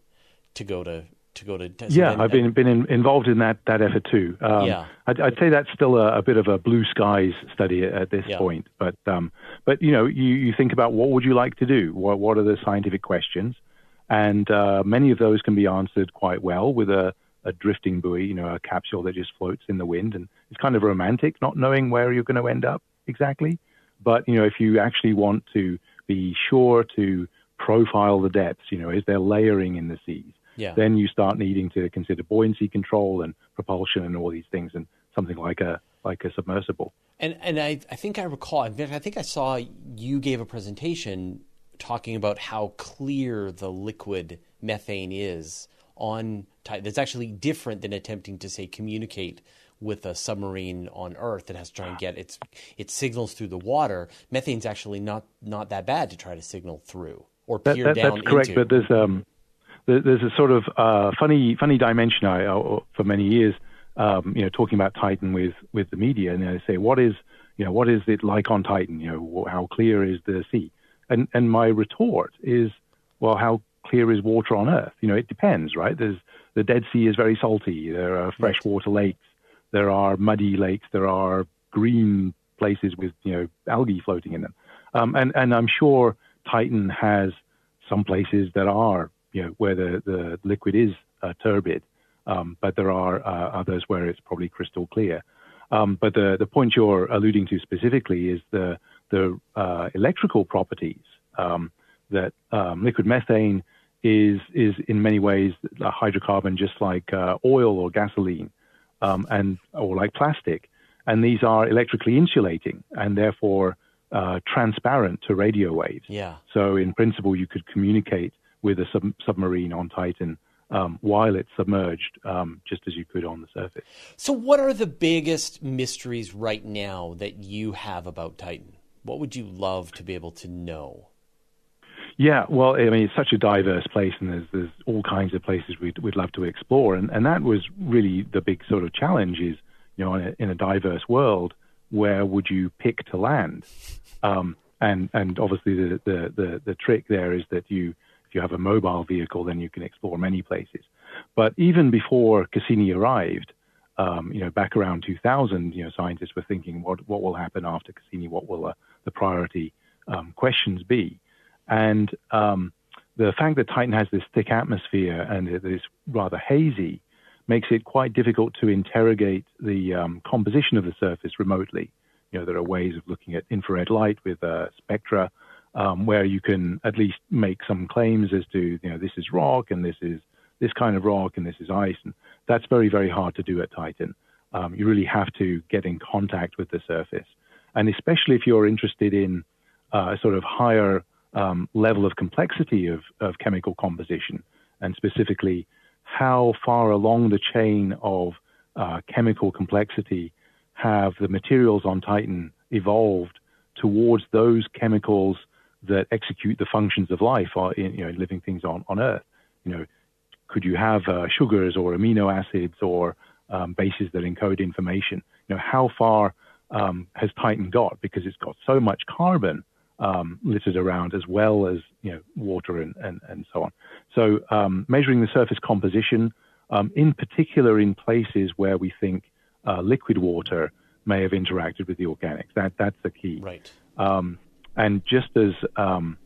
to go to to go to Titan. Yeah, I've been been in, involved in that that effort too. Um, yeah. I'd, I'd say that's still a, a bit of a blue skies study at this yeah. point. But um, but you know, you, you think about what would you like to do? What what are the scientific questions? And uh, many of those can be answered quite well with a, a drifting buoy, you know, a capsule that just floats in the wind, and it's kind of romantic, not knowing where you're going to end up exactly. But you know, if you actually want to be sure to profile the depths, you know, is there layering in the seas? Yeah. Then you start needing to consider buoyancy control and propulsion and all these things, and something like a like a submersible. And and I, I think I recall, in fact, I think I saw you gave a presentation talking about how clear the liquid methane is on Titan. That's actually different than attempting to, say, communicate with a submarine on Earth that has to try and get its its signals through the water. Methane's actually not not that bad to try to signal through or peer that, that, down into. That's correct, into. But there's um. There's a sort of uh, funny, funny dimension. I, uh, for many years, um, you know, talking about Titan with, with the media, and I say, what is, you know, what is it like on Titan? You know, how clear is the sea? And and my retort is, well, how clear is water on Earth? You know, it depends, right? There's the Dead Sea is very salty. There are freshwater lakes. There are muddy lakes. There are green places with, you know, algae floating in them. Um, and and I'm sure Titan has some places that are, you know, where the, the liquid is uh, turbid, um, but there are uh, others where it's probably crystal clear. Um, but the, the point you're alluding to specifically is the, the uh, electrical properties um, that um, liquid methane is is in many ways a hydrocarbon, just like uh, oil or gasoline, um, and or like plastic. And these are electrically insulating and therefore uh, transparent to radio waves. Yeah. So in principle, you could communicate with a sub- submarine on Titan um, while it's submerged, um, just as you could on the surface. So what are the biggest mysteries right now that you have about Titan? What would you love to be able to know? Yeah, well, I mean, it's such a diverse place, and there's, there's all kinds of places we'd, we'd love to explore. And, and that was really the big sort of challenge is, you know, in a, in a diverse world, where would you pick to land? Um, and and obviously the, the, the, the trick there is that you if you have a mobile vehicle, then you can explore many places. But even before Cassini arrived, um, you know, back around two thousand, you know, scientists were thinking, what what will happen after Cassini? What will uh, the priority um, questions be? And um, the fact that Titan has this thick atmosphere and it is rather hazy makes it quite difficult to interrogate the um, composition of the surface remotely. You know, there are ways of looking at infrared light with uh, spectra um, where you can at least make some claims as to, you know, this is rock and this is this kind of rock and this is ice. And that's very, very hard to do at Titan. Um, you really have to get in contact with the surface. And especially if you're interested in uh, a sort of higher um, level of complexity of, of chemical composition, and specifically how far along the chain of uh, chemical complexity have the materials on Titan evolved towards those chemicals that execute the functions of life, or in, you know, living things on, on Earth. You know, could you have uh, sugars or amino acids or um, bases that encode information? You know, how far um, has Titan got? Because it's got so much carbon Um, littered around, as well as, you know, water and, and, and so on. So um, measuring the surface composition, um, in particular in places where we think uh, liquid water may have interacted with the organics, that that's the key. Right. Um, and just as um,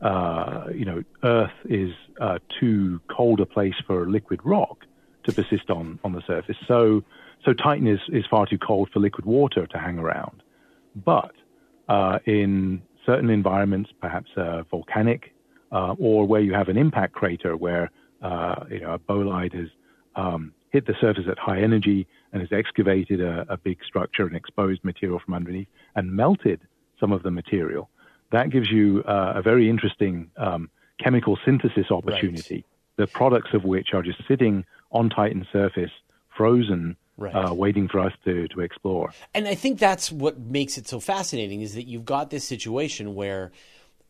uh, you know, Earth is uh, too cold a place for liquid rock to persist on on the surface, so so Titan is is far too cold for liquid water to hang around, but uh, in certain environments, perhaps uh, volcanic, uh, or where you have an impact crater where uh, you know, a bolide has um, hit the surface at high energy and has excavated a, a big structure and exposed material from underneath and melted some of the material. That gives you uh, a very interesting um, chemical synthesis opportunity, right, the products of which are just sitting on Titan's surface, frozen, right, Uh, waiting for us to, to explore. And I think that's what makes it so fascinating, is that you've got this situation where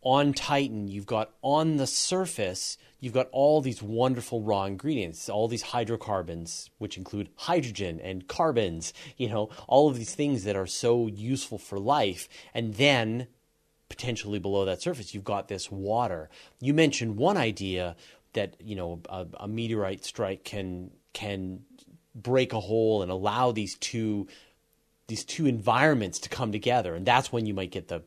on Titan, you've got on the surface, you've got all these wonderful raw ingredients, all these hydrocarbons, which include hydrogen and carbons, you know, all of these things that are so useful for life. And then potentially below that surface, you've got this water. You mentioned one idea that, you know, a, a meteorite strike can can break a hole and allow these two these two environments to come together, and that's when you might get the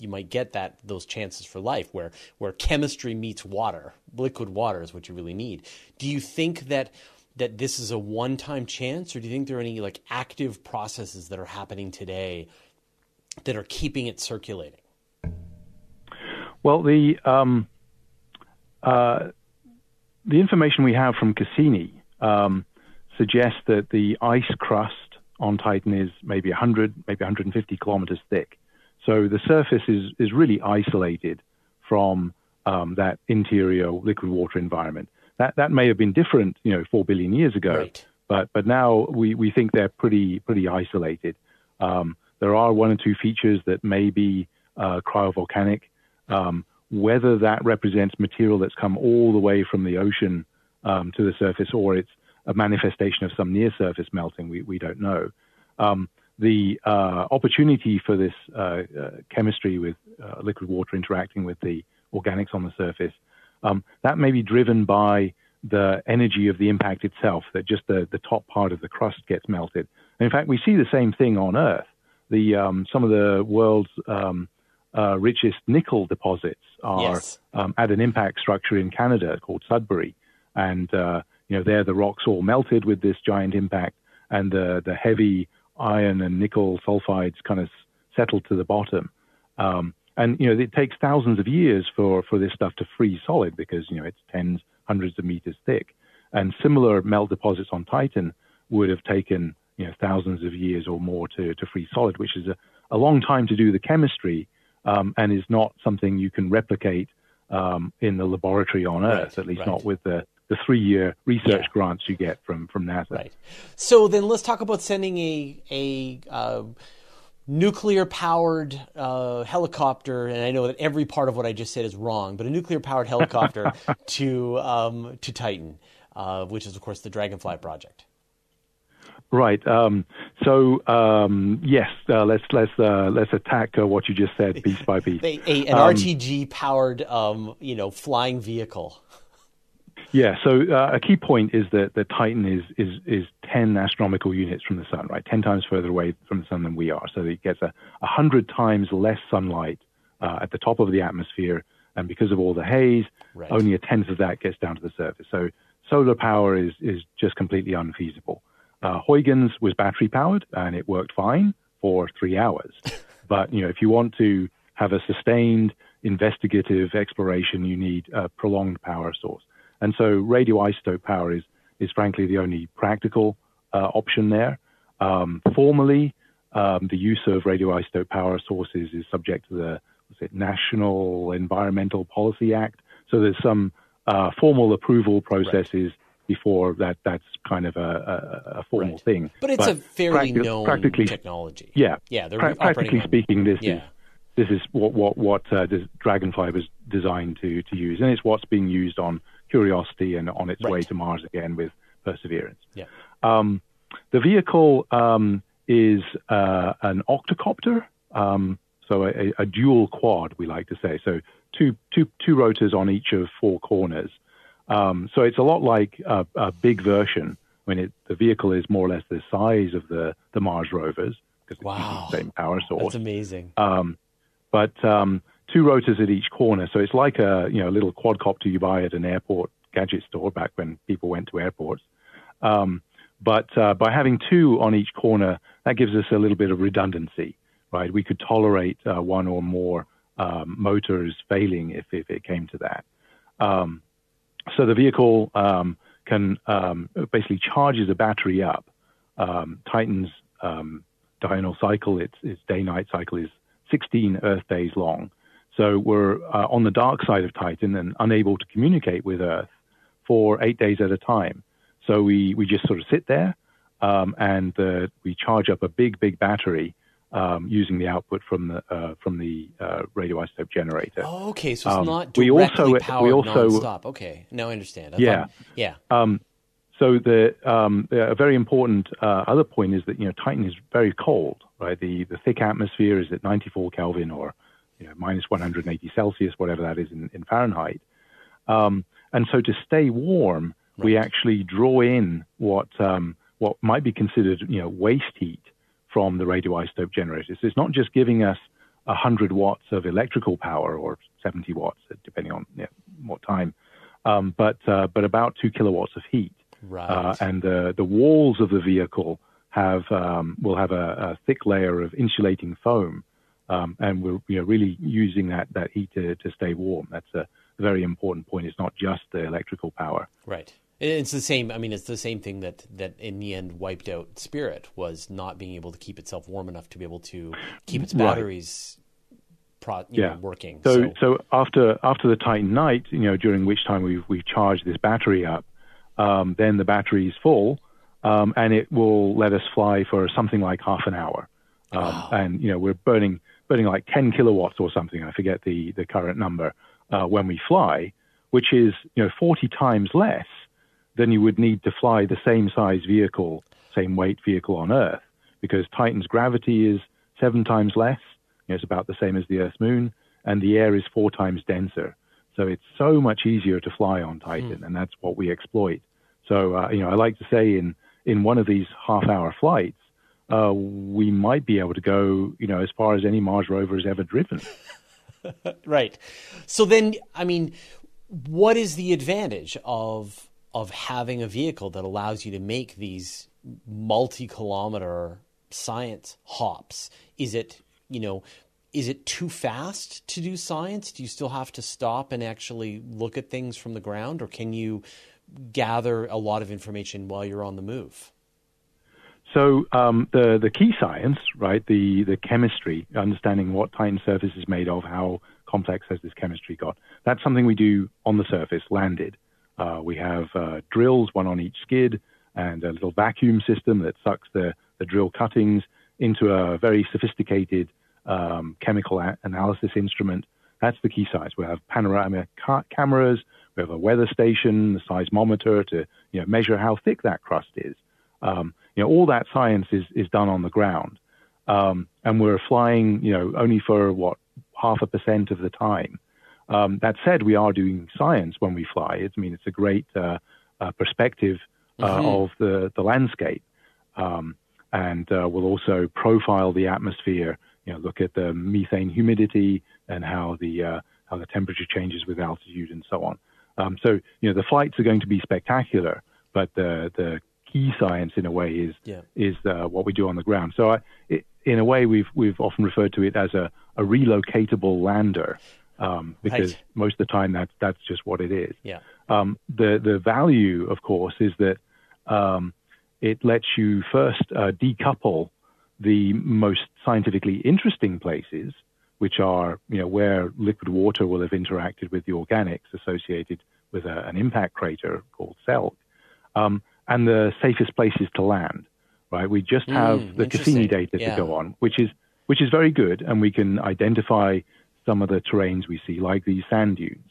you might get that those chances for life, where where chemistry meets water. Liquid water is what you really need. Do you think that that this is a one-time chance, or do you think there are any like active processes that are happening today that are keeping it circulating? Well, the um uh the information we have from Cassini um suggests that the ice crust on Titan is maybe one hundred, maybe one hundred fifty kilometers thick. So the surface is, is really isolated from um, that interior liquid water environment. That that may have been different, you know, four billion years ago, right, but but now we, we think they're pretty pretty isolated. Um, there are one or two features that may be uh, cryovolcanic. Um, whether that represents material that's come all the way from the ocean um, to the surface, or it's a manifestation of some near-surface melting, we, we don't know. Um, the uh, opportunity for this uh, uh, chemistry with uh, liquid water interacting with the organics on the surface, um, that may be driven by the energy of the impact itself, that just the, the top part of the crust gets melted. And in fact, we see the same thing on Earth. The um, some of the world's um, uh, richest nickel deposits are yes. um, at an impact structure in Canada called Sudbury, and uh, you know, there the rocks all melted with this giant impact, and the, the heavy iron and nickel sulfides kind of settled to the bottom. Um, And, you know, it takes thousands of years for, for this stuff to freeze solid because, you know, it's tens, hundreds of meters thick. And similar melt deposits on Titan would have taken, you know, thousands of years or more to, to freeze solid, which is a, a long time to do the chemistry um, and is not something you can replicate um, in the laboratory on Earth, right, at least right. not with the, the three-year research yeah. grants you get from, from NASA. Right. So then let's talk about sending a... a uh... nuclear-powered uh, helicopter, and I know that every part of what I just said is wrong, but a nuclear-powered helicopter to um, to Titan, uh, which is, of course, the Dragonfly project. Right. Um, so um, yes, uh, let's let's uh, let's attack uh, what you just said piece by piece. a, a, an um, R T G-powered, um, you know, flying vehicle. Yeah, so uh, a key point is that the Titan is, is is ten astronomical units from the sun, right? ten times further away from the sun than we are. So it gets a, a hundred times less sunlight uh, at the top of the atmosphere. And because of all the haze, right. only a tenth of that gets down to the surface. So solar power is, is just completely unfeasible. Uh, Huygens was battery powered and it worked fine for three hours. But, you know, if you want to have a sustained investigative exploration, you need a prolonged power source. And so radioisotope power is, is frankly the only practical uh, option there. Um, formally, um, the use of radioisotope power sources is subject to the what's it, National Environmental Policy Act. So there's some uh, formal approval processes right. before that. That's kind of a, a, a formal right. thing. But it's but a fairly practi- known practically, technology. Yeah. Yeah. They're pra- practically speaking, this yeah. is. This is what what what uh, Dragonfly was designed to to use, and it's what's being used on Curiosity and on its right. way to Mars again with Perseverance. Yeah. Um, the vehicle um, is uh, an octocopter, um, so a, a dual quad, we like to say. So two two two rotors on each of four corners. Um, so it's a lot like a, a big version. I mean, it, the vehicle is more or less the size of the the Mars rovers because wow. it's the same power source. That's amazing. Um, But um, two rotors at each corner, so it's like a you know a little quadcopter you buy at an airport gadget store back when people went to airports. Um, but uh, by having two on each corner, that gives us a little bit of redundancy, right? We could tolerate uh, one or more um, motors failing if, if it came to that. Um, so the vehicle um, can um, basically charges a battery up. Um, Titan's um, diurnal cycle, its, its day-night cycle is sixteen Earth days long. So we're uh, on the dark side of Titan and unable to communicate with Earth for eight days at a time. So we, we just sort of sit there um, and uh, we charge up a big, big battery um, using the output from the uh, from the uh, radioisotope generator. Oh, okay. So it's um, not directly we also, powered we also, nonstop. Okay. Now I understand. I yeah. Thought, yeah. Um, so the um, a very important uh, other point is that, you know, Titan is very cold. Right, the the thick atmosphere is at ninety-four Kelvin or you know, minus one hundred eighty Celsius, whatever that is in, in Fahrenheit. Um, and so to stay warm, right. we actually draw in what um, what might be considered you know waste heat from the radioisotope generators. So it's not just giving us one hundred watts of electrical power or seventy watts, depending on you know, what time, um, but uh, but about two kilowatts of heat. Right. Uh, and the the walls of the vehicle. Have um, will have a, a thick layer of insulating foam, um, and we're you know, really using that that heat to, to stay warm. That's a very important point. It's not just the electrical power, right? It's the same. I mean, it's the same thing that, that in the end wiped out Spirit was not being able to keep itself warm enough to be able to keep its batteries right. pro, you yeah. know, working. So, so, so after after the Titan night, you know, during which time we've we've charged this battery up, um, then the battery's full. Um, and it will let us fly for something like half an hour. Um, wow. And, you know, we're burning burning like ten kilowatts or something. I forget the, the current number uh, when we fly, which is, you know, forty times less than you would need to fly the same size vehicle, same weight vehicle on Earth, because Titan's gravity is seven times less. You know, it's about the same as the Earth's moon. And the air is four times denser. So it's so much easier to fly on Titan. Mm. And that's what we exploit. So, uh, you know, I like to say in... in one of these half-hour flights, uh, we might be able to go, you know, as far as any Mars rover has ever driven. Right. So then, I mean, what is the advantage of of having a vehicle that allows you to make these multi-kilometer science hops? Is it, you know, Is it too fast to do science? Do you still have to stop and actually look at things from the ground, or can you gather a lot of information while you're on the move? So um, the the key science, right, the, the chemistry, understanding what Titan surface is made of, how complex has this chemistry got, that's something we do on the surface, landed. Uh, we have uh, drills, one on each skid, and a little vacuum system that sucks the, the drill cuttings into a very sophisticated um, chemical a- analysis instrument. That's the key science. We have panoramic ca- cameras, we have a weather station, the seismometer to you know, measure how thick that crust is. Um, you know, all that science is, is done on the ground. Um, and we're flying, you know, only for what, half a percent of the time. Um, that said, we are doing science when we fly. It's, I mean, it's a great uh, uh, perspective uh, mm-hmm. of the, the landscape. Um, and uh, we'll also profile the atmosphere, you know, look at the methane humidity and how the, uh, how the temperature changes with altitude and so on. Um, so, you know, the flights are going to be spectacular, but the, the key science in a way is, yeah. is uh, what we do on the ground. So I, it, in a way, we've, we've often referred to it as a, a relocatable lander. Um, because right. most of the time that's, that's just what it is. Yeah. Um, the, the value, of course, is that um, it lets you first uh, decouple the most scientifically interesting places, which are, you know, where liquid water will have interacted with the organics associated with a, an impact crater called Selk, um, and the safest places to land, right? We just have mm, the Cassini data yeah. to go on, which is, which is very good, and we can identify some of the terrains we see, like these sand dunes.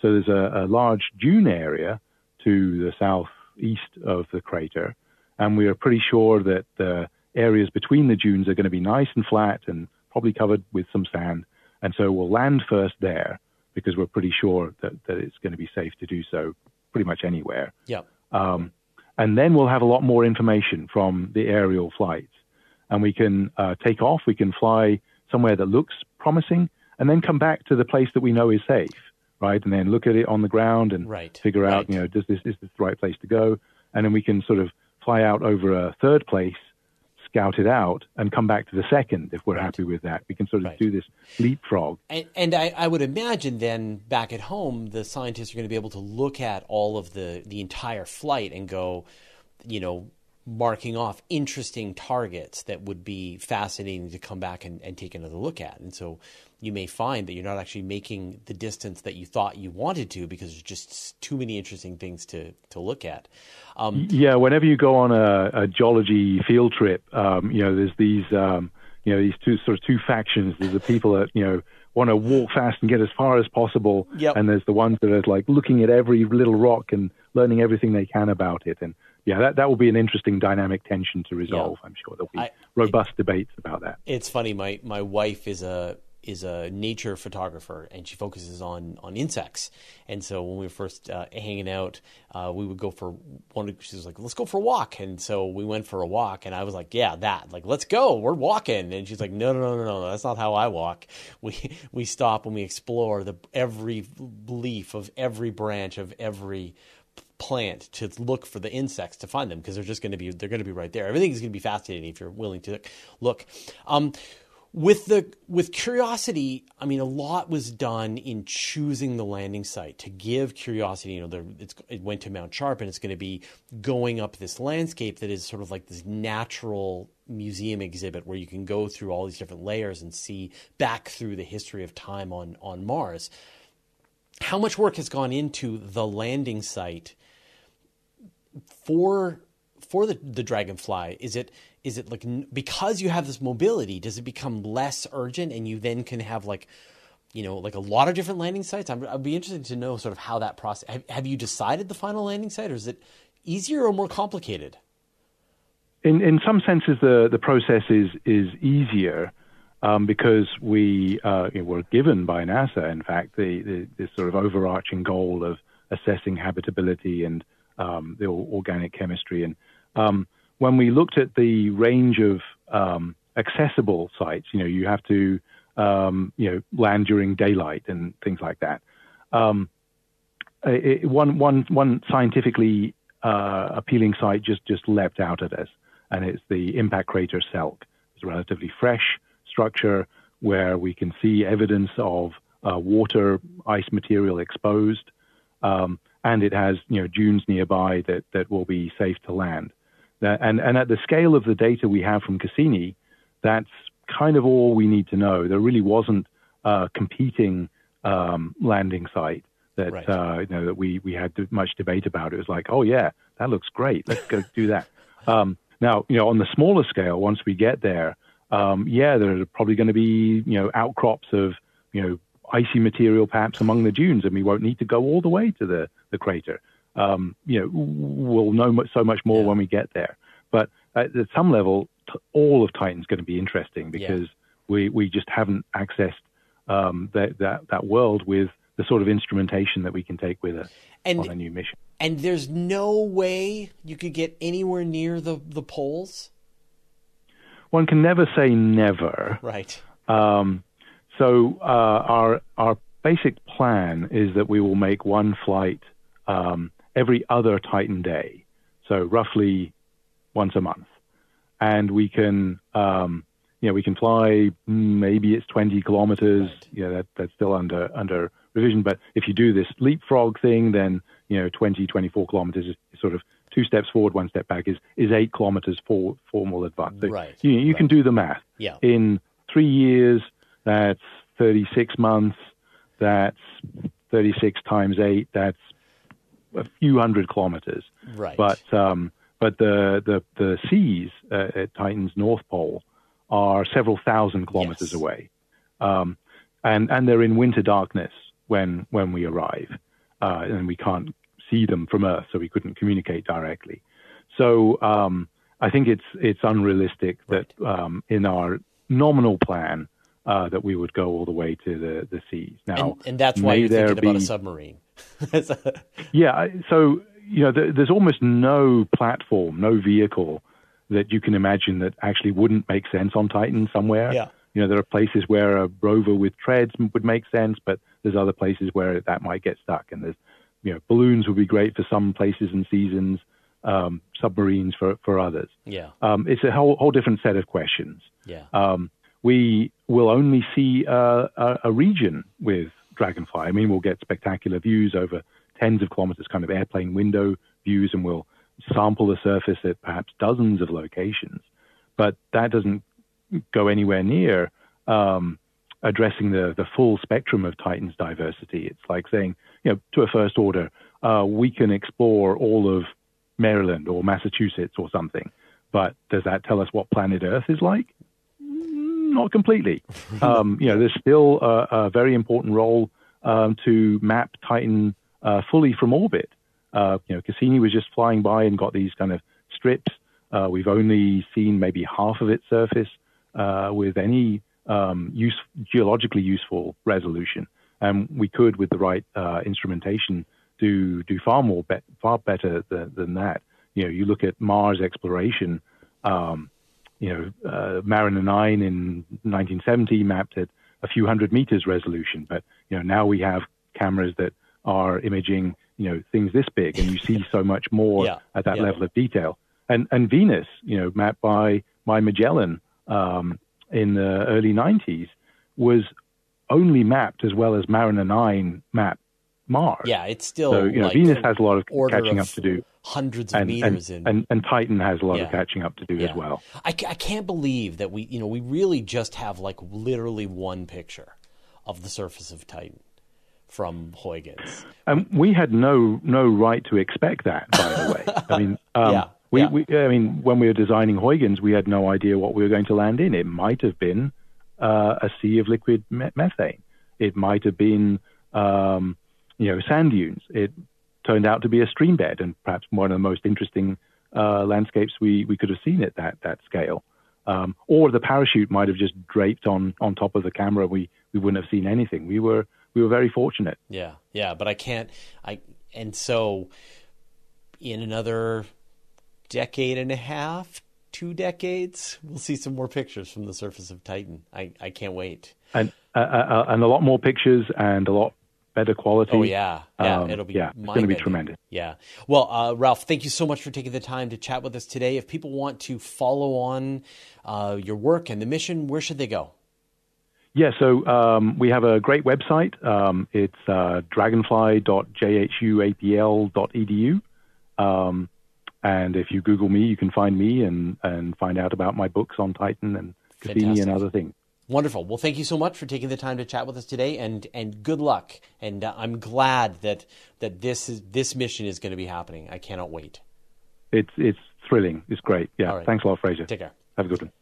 So there's a, a large dune area to the southeast of the crater, and we are pretty sure that the areas between the dunes are going to be nice and flat and probably covered with some sand. And so we'll land first there because we're pretty sure that, that it's going to be safe to do so pretty much anywhere. Yeah. Um, and then we'll have a lot more information from the aerial flights. And we can uh, take off, we can fly somewhere that looks promising, and then come back to the place that we know is safe, right? And then look at it on the ground and right, figure right. out, you know, does this, is this the right place to go? And then we can sort of fly out over a third place, scout it out, and come back to the second if we're right. happy with that. We can sort of right. do this leapfrog. And, and I, I would imagine then back at home, the scientists are going to be able to look at all of the, the entire flight and go, you know, marking off interesting targets that would be fascinating to come back and, and take another look at. And so you may find that you're not actually making the distance that you thought you wanted to because there's just too many interesting things to, to look at. Um, yeah, whenever you go on a, a geology field trip, um, you know, there's these, um, you know, these two sort of two factions. There's the people that, you know, want to walk fast and get as far as possible. Yep. And there's the ones that are like looking at every little rock and learning everything they can about it. And yeah, that, that will be an interesting dynamic tension to resolve. Yeah. I'm sure there'll be I, robust it, debates about that. It's funny. My, my wife is a is a nature photographer, and she focuses on, on insects. And so when we were first uh, hanging out, uh, we would go for one. She was like, "Let's go for a walk." And so we went for a walk, and I was like, "Yeah, that. Like, let's go. We're walking." And she's like, "No, no, no, no, no. That's not how I walk. We we stop and we explore the every leaf of every branch of every plant to look for the insects to find them, because they're just going to be they're going to be right there. Everything is going to be fascinating if you're willing to look." Um, With the with Curiosity, I mean, a lot was done in choosing the landing site to give Curiosity. You know, the, it's, it went to Mount Sharp, and it's going to be going up this landscape that is sort of like this natural museum exhibit where you can go through all these different layers and see back through the history of time on on Mars. How much work has gone into the landing site for for the, the Dragonfly? Is it Is it like, because you have this mobility, does it become less urgent and you then can have like, you know, like a lot of different landing sites? I'm, I'd be interested to know sort of how that process, have, have you decided the final landing site, or is it easier or more complicated? In in some senses, the, the process is, is easier um, because we uh, were given by NASA, in fact, the, the this sort of overarching goal of assessing habitability and um, the organic chemistry. And um when we looked at the range of um, accessible sites, you know, you have to, um, you know, land during daylight and things like that. Um, it, one, one, one scientifically uh, appealing site just, just leapt out at us, and it's the impact crater Selk. It's a relatively fresh structure where we can see evidence of uh, water, ice material exposed, um, and it has you know dunes nearby that, that will be safe to land. That, and, and at the scale of the data we have from Cassini, that's kind of all we need to know. There really wasn't a competing um, landing site that right. uh, you know that we we had much debate about. It was like, oh yeah, that looks great. Let's go do that. Um, now you know on the smaller scale, once we get there, um, yeah, there are probably going to be you know outcrops of you know icy material perhaps among the dunes, and we won't need to go all the way to the the crater. Um, you know, we'll know much, so much more yeah. when we get there. But at some level, t- all of Titan's going to be interesting because yeah. we, we just haven't accessed um, that, that that world with the sort of instrumentation that we can take with us and, on a new mission. And there's no way you could get anywhere near the, the poles? One can never say never. Right. Um, so uh, our our basic plan is that we will make one flight um, every other Titan day, so roughly once a month. And we can, um, you know, we can fly, maybe it's twenty kilometers, right. you know, that, that's still under, under revision. But if you do this leapfrog thing, then, you know, twenty, twenty-four kilometers is sort of two steps forward, one step back is, is eight kilometers for formal advance. So right. You, you right. can do the math. Yeah. In three years, that's thirty-six months, that's thirty-six times eight, that's a few hundred kilometers. Right. But, um, But the, the, the seas uh, at Titan's North Pole are several thousand kilometers yes. away. Um, and, and they're in winter darkness when, when we arrive. Uh, and we can't see them from Earth, so we couldn't communicate directly. So um, I think it's, it's unrealistic that right. um, in our nominal plan uh, that we would go all the way to the, the seas. Now, and, and that's why you're thinking be... about a submarine. yeah, so... You know, there's almost no platform, no vehicle that you can imagine that actually wouldn't make sense on Titan somewhere. Yeah. You know, there are places where a rover with treads would make sense, but there's other places where that might get stuck. And there's, you know, balloons would be great for some places and seasons, um, submarines for, for others. Yeah. Um, it's a whole, whole different set of questions. Yeah. Um, we will only see a, a, a region with Dragonfly. I mean, we'll get spectacular views over tens of kilometers, kind of airplane window views, and we'll sample the surface at perhaps dozens of locations. But that doesn't go anywhere near um, addressing the, the full spectrum of Titan's diversity. It's like saying, you know, to a first order, uh, we can explore all of Maryland or Massachusetts or something. But does that tell us what planet Earth is like? Not completely. um, you know, there's still a, a very important role um, to map Titan Uh, fully from orbit. Uh, you know, Cassini was just flying by and got these kind of strips. Uh, we've only seen maybe half of its surface uh, with any um, use, geologically useful resolution. And we could, with the right uh, instrumentation, do do far more, be- far better th- than that. You know, you look at Mars exploration. Um, you know, uh, Mariner nine in nineteen seventy mapped at a few hundred meters resolution, but you know now we have cameras that are imaging, you know, things this big, and you see so much more yeah, at that yeah. level of detail. And and Venus, you know, mapped by by Magellan um, in the early nineties, was only mapped as well as Mariner nine mapped Mars. Yeah, it's still so you know like Venus has a lot of catching of up to do. Hundreds of and, meters and, in, and and Titan has a lot yeah, of catching up to do yeah. as well. I, I can't believe that we you know we really just have like literally one picture of the surface of Titan from Huygens. And um, we had no no right to expect that, by the way. I mean, um, yeah, we, yeah. we I mean, when we were designing Huygens, we had no idea what we were going to land in. It might have been uh, a sea of liquid me- methane. It might have been, um, you know, sand dunes. It turned out to be a stream bed, and perhaps one of the most interesting uh, landscapes we, we could have seen at that, that scale. Um, or the parachute might have just draped on, on top of the camera. We, we wouldn't have seen anything. We were... We were very fortunate. Yeah, yeah, but I can't. I and so in another decade and a half, two decades, we'll see some more pictures from the surface of Titan. I, I can't wait. And uh, uh, and a lot more pictures and a lot better quality. Oh yeah, yeah, um, it'll be yeah, it's going to be tremendous. Yeah. Well, uh, Ralph, thank you so much for taking the time to chat with us today. If people want to follow on uh, your work and the mission, where should they go? Yeah, so um, we have a great website. Um, it's uh, dragonfly dot j h u a p l dot e d u. Um, and if you Google me, you can find me and, and find out about my books on Titan and Cassini Fantastic. And other things. Wonderful. Well, thank you so much for taking the time to chat with us today, and, and good luck. And uh, I'm glad that that this is, this mission is going to be happening. I cannot wait. It's it's thrilling. It's great. Yeah. Right. Thanks a lot, Fraser. Take care. Have a good one.